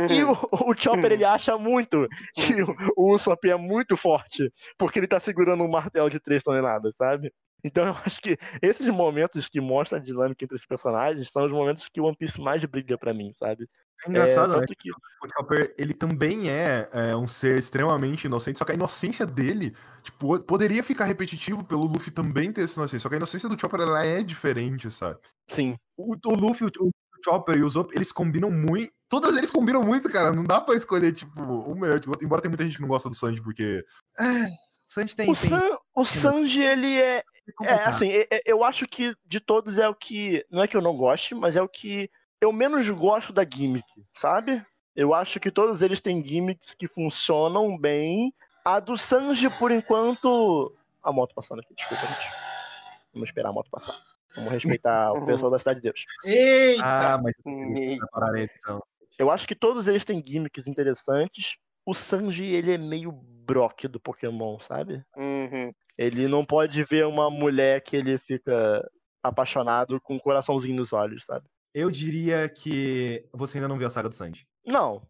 E o Chopper, ele acha muito que o Usopp é muito forte, porque ele tá segurando um martelo de 3 toneladas, sabe? Então eu acho que esses momentos que mostram a dinâmica entre os personagens são os momentos que o One Piece mais briga pra mim, sabe? É engraçado, né? Que... o Chopper, ele também é um ser extremamente inocente, só que a inocência dele, tipo, poderia ficar repetitivo pelo Luffy também ter essa inocência, só que a inocência do Chopper, ela é diferente, sabe? Sim. O Luffy, o Chopper e o Usopp, eles combinam muito, todas eles combinam muito, cara, não dá pra escolher, tipo, o melhor, tipo, embora tem muita gente que não gosta do Sanji, porque... Sanji o Sanji, ele é... assim, eu acho que de todos é o que... não é que eu não goste, mas é o que eu menos gosto da gimmick, sabe? Eu acho que todos eles têm gimmicks que funcionam bem. A do Sanji, por enquanto... a moto passando aqui, desculpa, gente. Vamos esperar a moto passar. Vamos respeitar o pessoal da Cidade de Deus. Eita! Mas... eu acho que todos eles têm gimmicks interessantes. O Sanji, ele é meio Brock do Pokémon, sabe? Uhum. Ele não pode ver uma mulher que ele fica apaixonado com um coraçãozinho nos olhos, sabe? Eu diria que você ainda não viu a saga do Sanji. Não,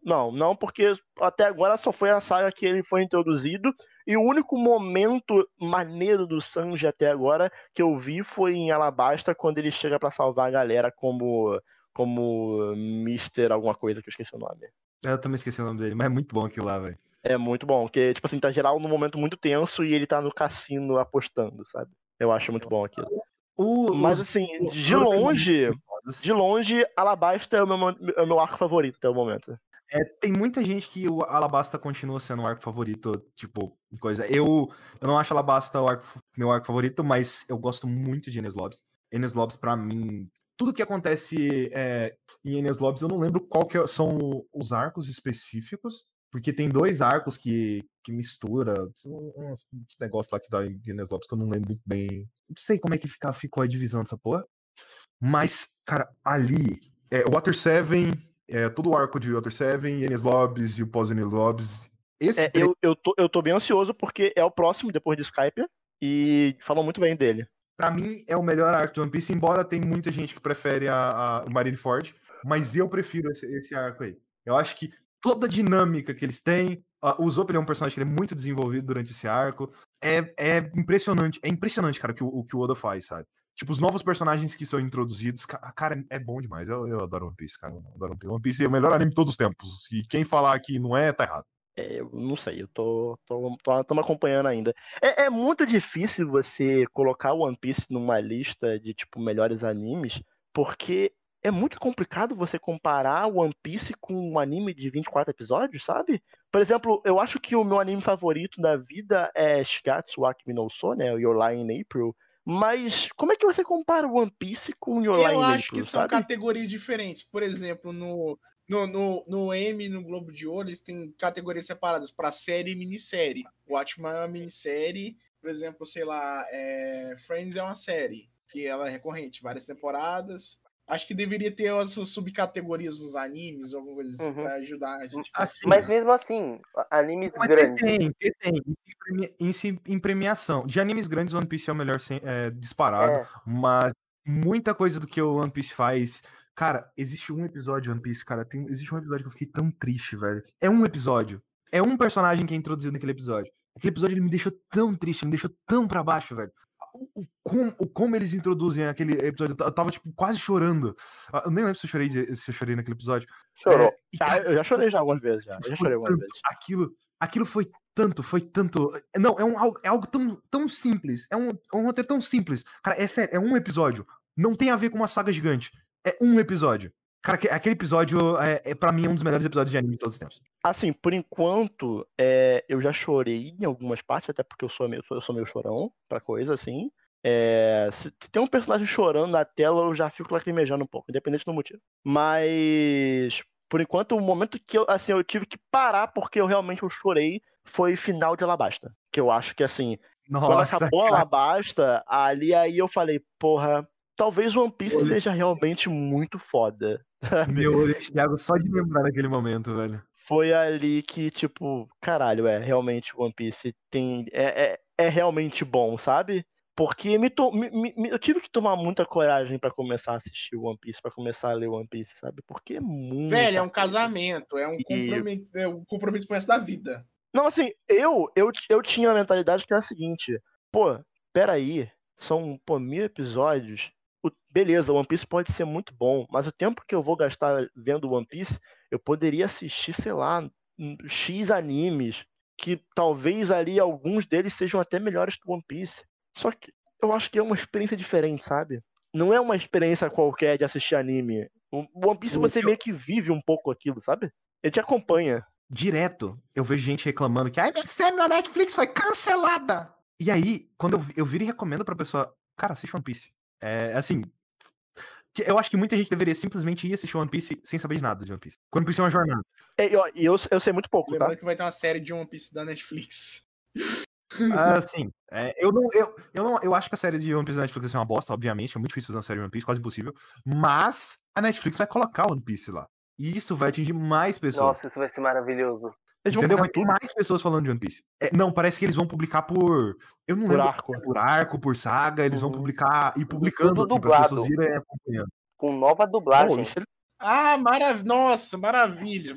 porque até agora só foi a saga que ele foi introduzido, e o único momento maneiro do Sanji até agora que eu vi foi em Alabasta, quando ele chega pra salvar a galera como Mr. alguma coisa, que eu esqueci o nome. Eu também esqueci o nome dele, mas é muito bom aquilo lá, velho. É muito bom, porque, tipo assim, tá geral num momento muito tenso e ele tá no cassino apostando, sabe? Eu acho muito bom aquilo. Mas, assim, de longe, Alabasta é o meu arco favorito até o momento. Tem muita gente que o Alabasta continua sendo o arco favorito, tipo, coisa. Eu não acho Alabasta meu arco favorito, mas eu gosto muito de Enies Lobby. Enies Lobby, pra mim... tudo que acontece em Enies Lobby, eu não lembro qual que são os arcos específicos, porque tem 2 arcos que mistura uns negócios lá que dá em Enies Lobby, que eu não lembro muito bem. Não sei como é que ficou a divisão dessa porra. Mas, cara, ali, Water 7, todo o arco de Water 7, Enies Lobby e o pós-Enies Lobby. Eu tô bem ansioso, porque é o próximo, depois de Skypiea, e falam muito bem dele. Pra mim, é o melhor arco do One Piece, embora tem muita gente que prefere o Marineford, mas eu prefiro esse arco aí. Eu acho que toda a dinâmica que eles têm, o Usopp é um personagem que ele é muito desenvolvido durante esse arco, é impressionante, cara, o que o Oda faz, sabe? Tipo, os novos personagens que são introduzidos, cara, é bom demais, eu adoro One Piece, cara, eu adoro One Piece. One Piece é o melhor anime de todos os tempos, e quem falar que não é, tá errado. Eu não sei, eu tô acompanhando ainda. É muito difícil você colocar o One Piece numa lista de, tipo, melhores animes, porque é muito complicado você comparar o One Piece com um anime de 24 episódios, sabe? Por exemplo, eu acho que o meu anime favorito da vida é Shikatsu wa Kimi no Uso, né? Your Lie in April. Mas como é que você compara o One Piece com Your Lie in April? Eu acho que são categorias diferentes. Por exemplo, no Emmy, no Globo de Ouro, eles têm categorias separadas para série e minissérie. Watchmen é uma minissérie. Por exemplo, sei lá, Friends é uma série, que ela é recorrente, várias temporadas. Acho que deveria ter as subcategorias nos animes, alguma coisa assim, pra ajudar a gente. Assim, mas mesmo assim, animes grandes... Tem em premiação. De animes grandes, One Piece é o melhor disparado, mas muita coisa do que o One Piece faz... Cara, existe um episódio de One Piece, cara, existe um episódio que eu fiquei tão triste, velho. É um episódio. É um personagem que é introduzido naquele episódio. Aquele episódio ele me deixou tão triste, me deixou tão pra baixo, velho. Como eles introduzem aquele episódio, eu tava tipo, quase chorando. Eu nem lembro se eu chorei naquele episódio. Chorou. Eu já chorei já algumas vezes. Aquilo foi tanto. Não, é algo tão simples. É um roteiro tão simples. Cara, é sério, é um episódio. Não tem a ver com uma saga gigante. É um episódio. Cara, aquele episódio, pra mim, é um dos melhores episódios de anime de todos os tempos. Assim, por enquanto, eu já chorei em algumas partes, até porque eu sou meio chorão pra coisa, assim. Se tem um personagem chorando na tela, eu já fico lacrimejando um pouco, independente do motivo. Mas, por enquanto, o momento que eu tive que parar, porque eu realmente chorei, foi final de Alabasta. Que eu acho que, assim, nossa, quando acabou Alabasta, aí eu falei, porra... Talvez One Piece seja realmente muito foda. Meu olho estraga só de lembrar naquele momento, velho. Foi ali que, tipo, caralho, realmente One Piece tem... É realmente bom, sabe? Porque eu tive que tomar muita coragem pra começar a assistir One Piece, pra começar a ler One Piece, sabe? Porque é muito... Velho, é um casamento, é um compromisso pro resto da vida. Não, assim, eu tinha a mentalidade que era a seguinte. Pô, peraí, são, 1000 episódios... Beleza, One Piece pode ser muito bom, mas o tempo que eu vou gastar vendo One Piece, eu poderia assistir, sei lá, X animes, que talvez ali alguns deles sejam até melhores que One Piece. Só que eu acho que é uma experiência diferente, sabe? Não é uma experiência qualquer de assistir anime. One Piece você meio que vive um pouco aquilo, sabe? Ele te acompanha. Direto, eu vejo gente reclamando que minha série na Netflix foi cancelada! E aí, quando eu viro e recomendo pra pessoa, cara, assiste One Piece. Assim, eu acho que muita gente deveria simplesmente ir assistir One Piece sem saber de nada de One Piece. One Piece é uma jornada. Eu sei muito pouco, lembrando, tá? Que vai ter uma série de One Piece da Netflix. Sim. Eu acho que a série de One Piece da Netflix vai ser uma bosta, obviamente. É muito difícil fazer uma série de One Piece, quase impossível. Mas a Netflix vai colocar One Piece lá. E isso vai atingir mais pessoas. Nossa, isso vai ser maravilhoso. Entendeu? Vai ter mais pessoas falando de One Piece. Não, parece que eles vão publicar por... Eu não lembro. Por arco, por saga. Eles vão publicar e publicando assim, para as pessoas irem acompanhando. Com nova dublagem. Nossa, maravilha.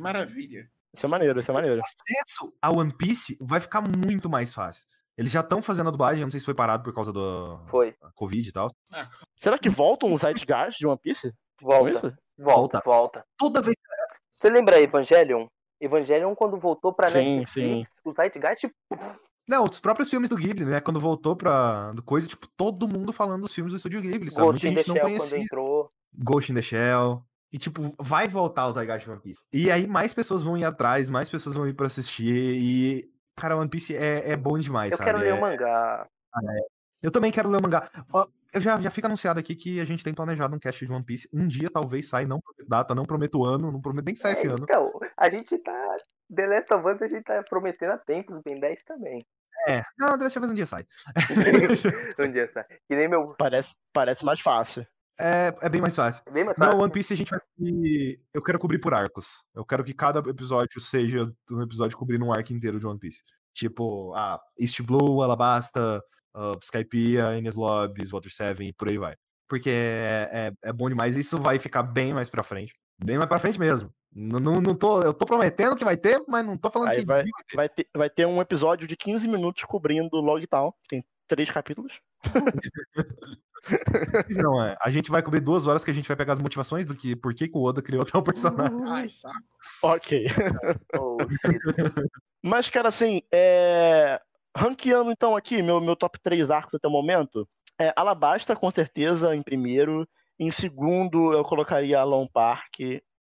Isso é maneiro. O acesso a One Piece vai ficar muito mais fácil. Eles já estão fazendo a dublagem. Eu não sei se foi parado por causa do... Covid e tal. Será que voltam os Zeitgeist de One Piece? Volta. Toda vez... Você lembra Evangelion, quando voltou pra Netflix, o Zeitgeist... Não, os próprios filmes do Ghibli, né? Quando voltou pra coisa, tipo, todo mundo falando dos filmes do Estúdio Ghibli, sabe? Ghost in the Shell, quando entrou. Ghost in the Shell. E, tipo, vai voltar o Zeitgeist de One Piece. E aí mais pessoas vão ir atrás, mais pessoas vão ir pra assistir e... Cara, One Piece é bom demais, sabe? Eu quero ler o mangá. Eu também quero ler o mangá. Eu já fico anunciado aqui que a gente tem planejado um cast de One Piece. Um dia talvez sai, não prometo data, não prometo ano, não prometo nem que sai esse ano. Então, a gente tá... The Last of Us a gente tá prometendo há tempos, Ben 10 também. Não, The Last of Us um dia sai. Um dia sai. Que nem meu... Parece mais fácil. É bem mais fácil. Não, One Piece a gente vai... Eu quero cobrir por arcos. Eu quero que cada episódio seja um episódio cobrindo um arco inteiro de One Piece. Tipo, East Blue, Alabasta... Skypiea, Enies Lobby, Water 7 e por aí vai. Porque é bom demais. Isso vai ficar bem mais pra frente. Bem mais pra frente mesmo. Eu tô prometendo que vai ter, mas não tô falando aí que vai ter um episódio de 15 minutos cobrindo Log Town. Tem 3 capítulos. Não, a gente vai cobrir 2 horas que a gente vai pegar as motivações do que por que o Oda criou tal personagem. Ai, saco. Ok. Mas, cara, assim, ranqueando então aqui, meu top 3 arcos até o momento, Alabasta com certeza em primeiro, em segundo eu colocaria Along Park,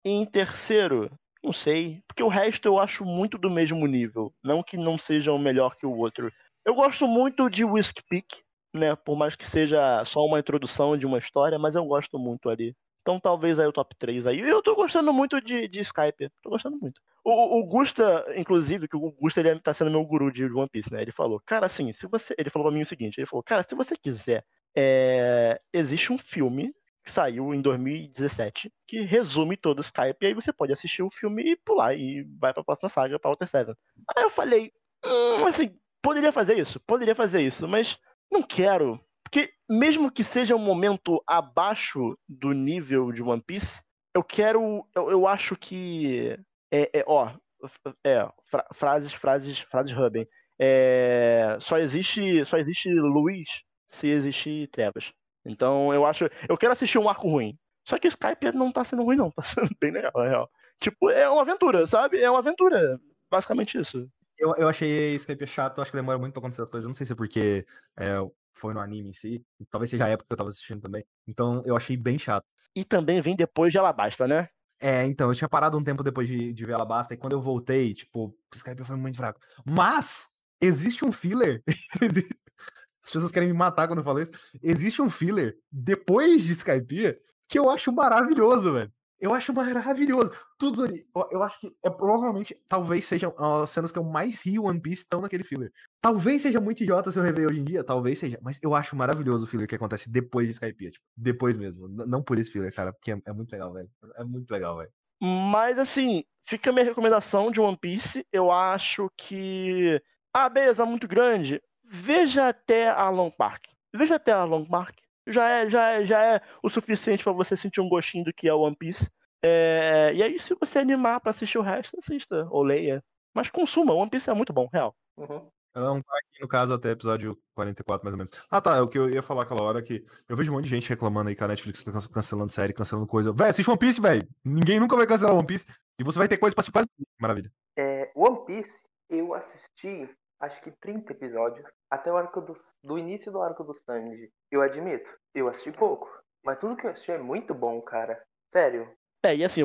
em terceiro Não sei, porque o resto eu acho muito do mesmo nível, não que não seja um melhor que o outro. Eu gosto muito de Whisk Peak, né, por mais que seja só uma introdução de uma história, mas eu gosto muito ali. Então talvez aí o top 3 aí. E eu tô gostando muito de Skypiea, tô gostando muito. O Gusta, inclusive, que o Gusta ele tá sendo meu guru de One Piece, né, ele falou, cara, assim, se você... Ele falou pra mim o seguinte, ele falou, cara, se você quiser, existe um filme que saiu em 2017, que resume todo o Skype, e aí você pode assistir o filme e pular, e vai pra próxima saga, pra Water 7. Aí eu falei, assim, poderia fazer isso, mas não quero, porque mesmo que seja um momento abaixo do nível de One Piece, eu acho que, frases Ruben, só existe luz se existir trevas. Então, eu quero assistir um arco ruim. Só que o Skype não tá sendo ruim, não. Tá sendo bem legal, na real. Tipo, é uma aventura, sabe? É uma aventura. Basicamente isso. Eu achei Skype chato. Acho que demora muito pra acontecer as coisas. Eu não sei se é porque foi no anime em si. Talvez seja a época que eu tava assistindo também. Então, eu achei bem chato. E também vem depois de Alabasta, né? Então, eu tinha parado um tempo depois de ver Alabasta. E quando eu voltei, tipo, o Skype foi muito fraco. Mas, existe um filler... As pessoas querem me matar quando eu falo isso. Existe um filler, depois de Skypiea, que eu acho maravilhoso, velho. Eu acho maravilhoso. Tudo ali. Eu acho que provavelmente, talvez sejam as cenas que eu mais rio One Piece estão naquele filler. Talvez seja muito idiota se eu rever hoje em dia, talvez seja. Mas eu acho maravilhoso o filler que acontece depois de Skypiea. Tipo, depois mesmo. Não por esse filler, cara, porque é muito legal, velho. É muito legal, velho. Mas, assim, fica a minha recomendação de One Piece. Eu acho que... beleza, muito grande... Veja até Arlong Park. Já é o suficiente pra você sentir um gostinho do que é One Piece. E aí, se você animar pra assistir o resto, assista ou leia. Mas consuma, One Piece é muito bom, real. Uhum. Arlong Park, no caso, até episódio 44, mais ou menos. Tá, é o que eu ia falar aquela hora que eu vejo um monte de gente reclamando aí que a Netflix tá cancelando série, cancelando coisa. Véi, assiste One Piece, véi! Ninguém nunca vai cancelar One Piece. E você vai ter coisa pra se fazer. Maravilha. One Piece, eu assisti... acho que 30 episódios, até o arco do início do arco do Sanji. Eu admito, eu assisti pouco, mas tudo que eu assisti é muito bom, cara. Sério. E assim,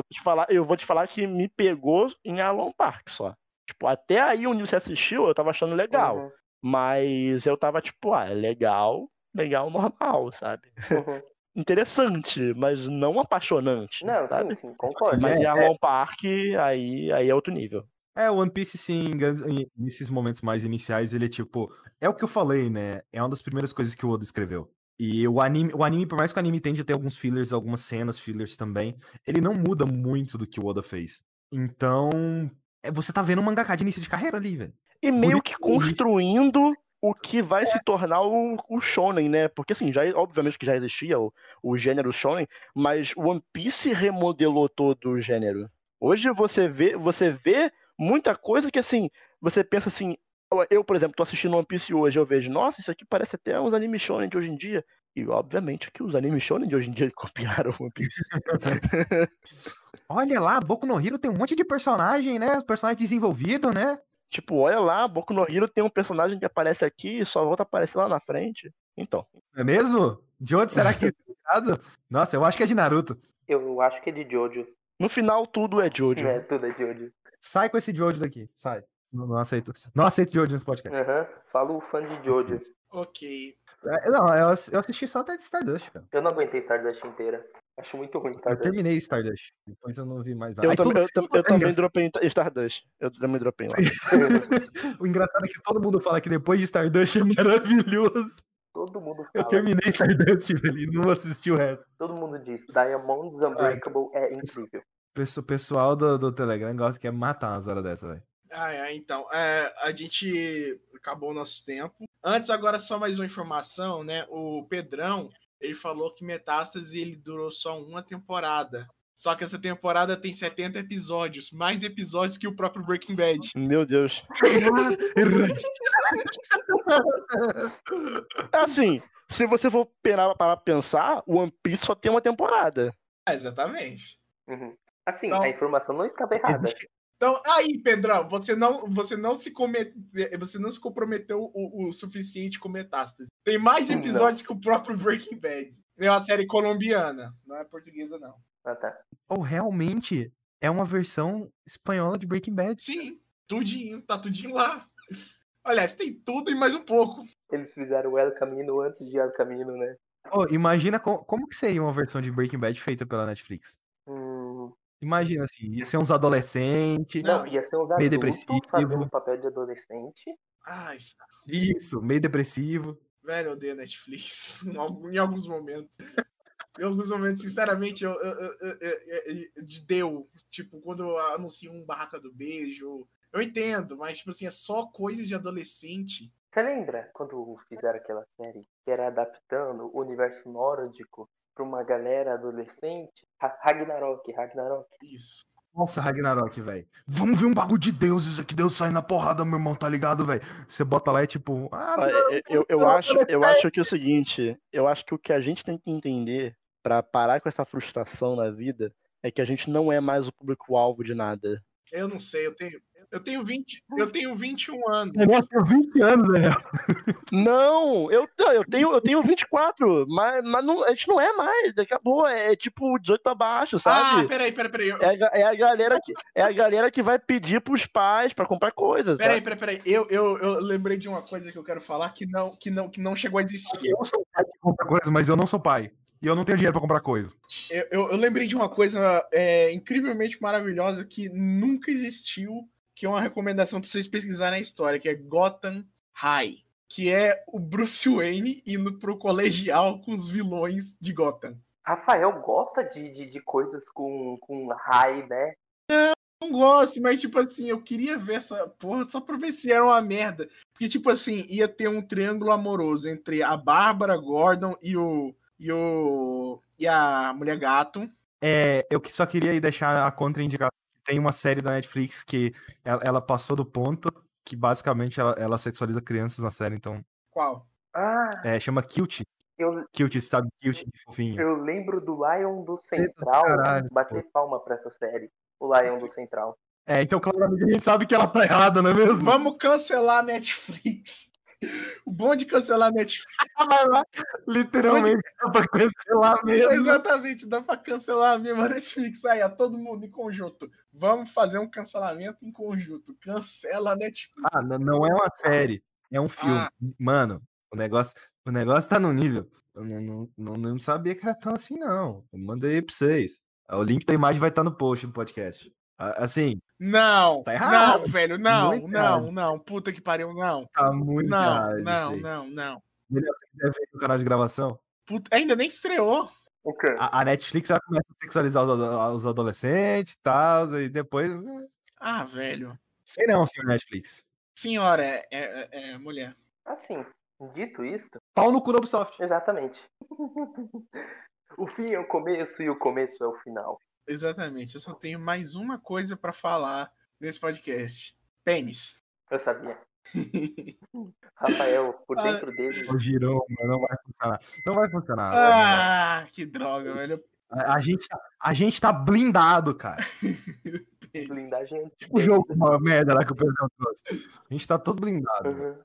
eu vou te falar que me pegou em Along Park só. Tipo, até aí onde você assistiu, eu tava achando legal. Uhum. Mas eu tava tipo, legal normal, sabe? Uhum. Interessante, mas não apaixonante. Não, sabe? Sim, concordo. Mas em Along Park, aí é outro nível. One Piece, sim, nesses momentos mais iniciais, ele é tipo... É o que eu falei, né? É uma das primeiras coisas que o Oda escreveu. E o anime, por mais que o anime tende a ter alguns fillers, algumas cenas fillers também, ele não muda muito do que o Oda fez. Então, você tá vendo um mangaka de início de carreira ali, velho. E meio que construindo o que vai se tornar o shonen, né? Porque, assim, obviamente que já existia o gênero shonen, mas One Piece remodelou todo o gênero. Hoje você vê muita coisa que, assim, você pensa assim... Eu, por exemplo, tô assistindo One Piece hoje, eu vejo... Nossa, isso aqui parece até uns anime shonen de hoje em dia. E, obviamente, que os anime shonen de hoje em dia copiaram One Piece. Olha lá, Boku no Hero tem um monte de personagem, né? Personagem desenvolvido, né? Tipo, olha lá, Boku no Hero tem um personagem que aparece aqui e só volta a aparecer lá na frente. Então... É mesmo? De onde será que... Nossa, eu acho que é de Naruto. Eu acho que é de Jojo. No final, tudo é Jojo. Tudo é Jojo. Sai com esse Jojo daqui, sai. Não aceito. Não aceito Jojo nesse podcast. Fala o fã de Jojo. Ok. Eu assisti só até de Stardust, cara. Eu não aguentei Stardust inteira. Acho muito ruim Stardust. Eu terminei Stardust, depois eu não vi mais nada. Eu também dropei Stardust. Eu também dropei lá. O engraçado é que todo mundo fala que depois de Stardust é maravilhoso. Todo mundo fala. Eu terminei Stardust e não assisti o resto. Todo mundo diz, Diamonds Unbreakable é incrível. O pessoal do Telegram gosta que é matar umas horas dessa, velho. Então. A gente acabou o nosso tempo. Antes, agora só mais uma informação, né? O Pedrão, ele falou que Metástase, ele durou só uma temporada. Só que essa temporada tem 70 episódios. Mais episódios que o próprio Breaking Bad. Meu Deus. Assim, se você for parar pra pensar, One Piece só tem uma temporada. Exatamente. Uhum. Assim, então, a informação não estava errada. Então, aí, Pedrão, você não se comprometeu o suficiente com Metástase. Tem mais episódios que o próprio Breaking Bad. É uma série colombiana, não é portuguesa, não. Tá. Realmente, é uma versão espanhola de Breaking Bad. Sim, tudinho, tá tudinho lá. Aliás, tem tudo e mais um pouco. Eles fizeram o El Camino antes de El Camino, né? Oh, imagina como que seria uma versão de Breaking Bad feita pela Netflix. Imagina, assim, ia ser uns adolescentes, meio depressivo. Fazendo papel de adolescente. Ah, isso, meio depressivo. Velho, eu odeio a Netflix em alguns momentos. Em alguns momentos, sinceramente, eu deu. Tipo, quando eu anuncio um Barraca do Beijo, eu entendo, mas, tipo assim, é só coisa de adolescente. Você lembra quando fizeram aquela série que era adaptando o universo nórdico pra uma galera adolescente? Ragnarok. Isso. Nossa, Ragnarok, velho. Vamos ver um bagulho de deuses aqui, Deus sai na porrada, meu irmão, tá ligado, velho? Você bota lá e tipo... Eu acho que é o seguinte, eu acho que o que a gente tem que entender pra parar com essa frustração na vida é que a gente não é mais o público-alvo de nada. Eu não sei, eu tenho 21 anos. Eu tenho 20 anos, né? Não, eu tenho 24, mas não, a gente não é mais, acabou, é tipo 18 abaixo, sabe? Ah, peraí. É a galera que vai pedir pros pais pra comprar coisas. Peraí. Eu lembrei de uma coisa que eu quero falar que não chegou a existir. Eu sou pai que compra coisas, mas eu não sou pai. E eu não tenho dinheiro pra comprar coisa. Eu lembrei de uma coisa incrivelmente maravilhosa que nunca existiu, que é uma recomendação pra vocês pesquisarem a história, que é Gotham High, que é o Bruce Wayne indo pro colegial com os vilões de Gotham. Rafael gosta de coisas com high, né? Não gosto, mas tipo assim, eu queria ver essa porra só pra ver se era uma merda. Porque tipo assim, ia ter um triângulo amoroso entre a Bárbara Gordon e a Mulher Gato. Eu só queria aí deixar a contraindicação. Tem uma série da Netflix que ela passou do ponto, que basicamente ela sexualiza crianças na série, então... Qual? Chama Cute. Cute, sabe? Cute de fofinho. Eu lembro do Lion do Central. Caralho, bater palma pra essa série. O Lion do Central. Então claramente a gente sabe que ela tá errada, não é mesmo? Vamos cancelar a Netflix. O bom de cancelar a Netflix. Literalmente dá pra cancelar mesmo. Exatamente, dá pra cancelar mesmo a Netflix. Aí, a todo mundo em conjunto. Vamos fazer um cancelamento em conjunto. Cancela a Netflix. Não é uma série, é um filme. Mano, o negócio tá no nível. Eu não sabia que era tão assim, não. Eu mandei pra vocês. O link da imagem vai estar no post do podcast. Assim... Não, tá errado, não, velho, não, puta que pariu, não. Tá muito errado. Não. Melhor que você ver no canal de gravação? Puta, ainda nem estreou. Okay. A Netflix, ela começa a sexualizar os adolescentes e tal, e depois... Ah, velho. Sei não, senhor Netflix. Senhora, é mulher. Assim, dito isso... Pau no cu da Ubisoft. Exatamente. O fim é o começo e o começo é o final. Exatamente, eu só tenho mais uma coisa pra falar nesse podcast. Pênis. Eu sabia. Rafael, por dentro dele. O girão, não vai funcionar. Não vai funcionar. Ah, que droga, velho. A gente tá blindado, cara. Blindagem. Tipo o jogo, uma merda lá que o Pedro trouxe. A gente tá todo blindado. Uhum.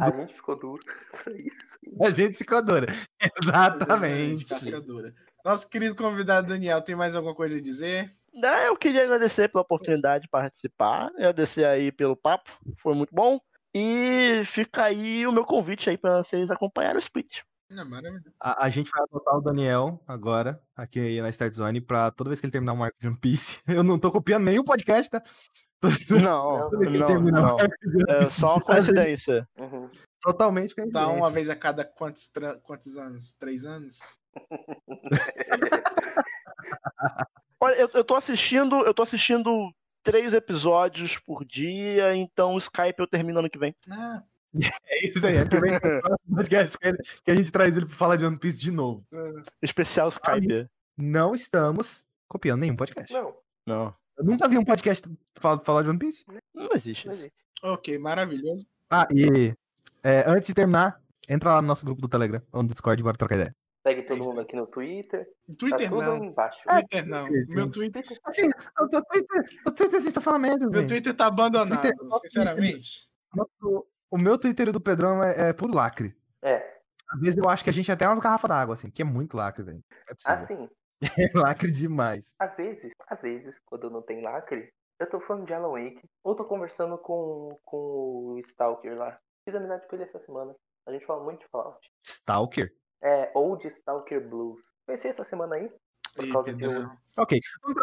A gente ficou duro pra isso. A gente ficou dura. Exatamente. A gente ficou dura. Nosso querido convidado Daniel, tem mais alguma coisa a dizer? Eu queria agradecer pela oportunidade de participar, agradecer aí pelo papo, foi muito bom. E fica aí o meu convite aí para vocês acompanharem o Split. Maravilha. A gente vai adotar o Daniel agora, aqui na Start Zone, para toda vez que ele terminar o arco de One Piece. Eu não tô copiando nenhum podcast, tá? Não. É só uma coincidência. Uhum. Totalmente coincidência. Tá uma vez a cada quantos anos? 3 anos? Olha, eu tô assistindo 3 episódios por dia, então o Skype eu termino ano que vem. É isso aí, ano que vem que a gente traz ele pra falar de One Piece de novo. Especial Skype. Não estamos copiando nenhum podcast. Não. Eu nunca vi um podcast falar de One Piece. Não existe. Ok, maravilhoso. Antes de terminar, entra lá no nosso grupo do Telegram ou no Discord, bora trocar ideia. Segue todo mundo aqui no Twitter. Twitter tá não. Embaixo. Twitter não. Meu Twitter. Assim, o Twitter está falando merda. Meu Twitter tá abandonado, Twitter, sinceramente. O meu Twitter do Pedrão é puro lacre. Às vezes eu acho que a gente até umas garrafas d'água, assim, que é muito lacre, velho. É possível. Assim, Lacre demais. Às vezes, quando não tem lacre, eu tô falando de Alan Wake, ou tô conversando com o Stalker lá. Fiz amizade com ele essa semana. A gente fala muito de Fallout. Stalker? É, ou de Stalker Blues. Conheci essa semana aí. Por causa de... Ok, vamos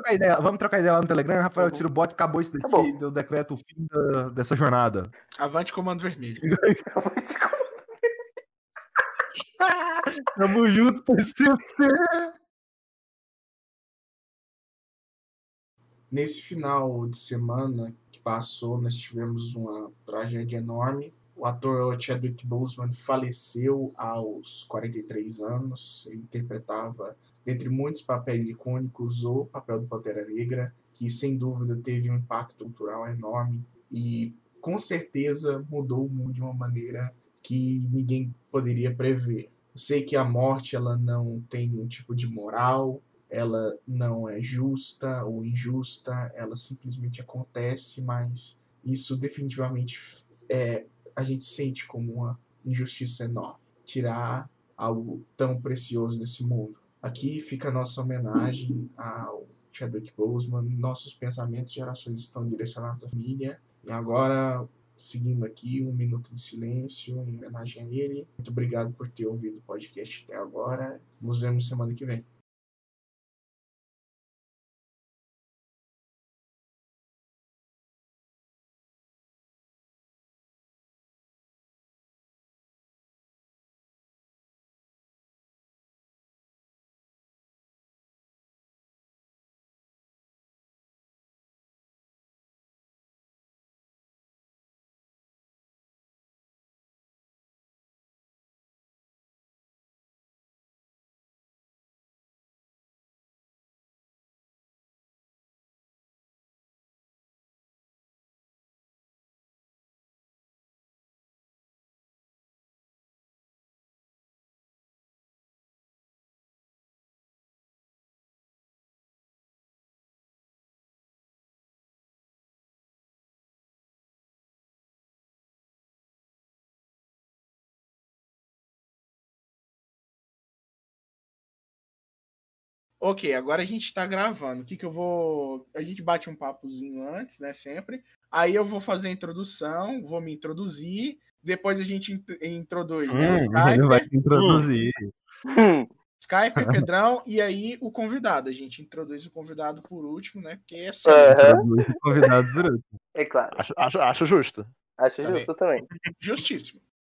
trocar ideia lá no Telegram. Rafael, uhum. Tira o bot, acabou isso daqui. Eu decreto o fim dessa jornada. Avante, Comando Vermelho. Avante, Comando Vermelho. Tamo junto, PCC. Nesse final de semana que passou, nós tivemos uma tragédia enorme. O ator Chadwick Boseman faleceu aos 43 anos. Ele interpretava, dentre muitos papéis icônicos, o papel do Pantera Negra, que sem dúvida teve um impacto cultural enorme e com certeza mudou o mundo de uma maneira que ninguém poderia prever. Eu sei que a morte ela não tem um tipo de moral, ela não é justa ou injusta, ela simplesmente acontece, mas isso definitivamente a gente sente como uma injustiça enorme. Tirar algo tão precioso desse mundo. Aqui fica a nossa homenagem ao Chadwick Boseman. Nossos pensamentos e gerações estão direcionados à família. E agora, seguindo aqui, um minuto de silêncio em homenagem a ele. Muito obrigado por ter ouvido o podcast até agora. Nos vemos semana que vem. Ok, agora a gente tá gravando. O que eu vou... A gente bate um papozinho antes, né, sempre. Aí eu vou fazer a introdução, vou me introduzir. Depois a gente introduz, né? Skype, vai te introduzir. Skype, Pedrão, e aí o convidado. A gente introduz o convidado por último, né? Porque é assim. Introduz o convidado por último. É claro. Acho justo. Acho justo também. Justíssimo.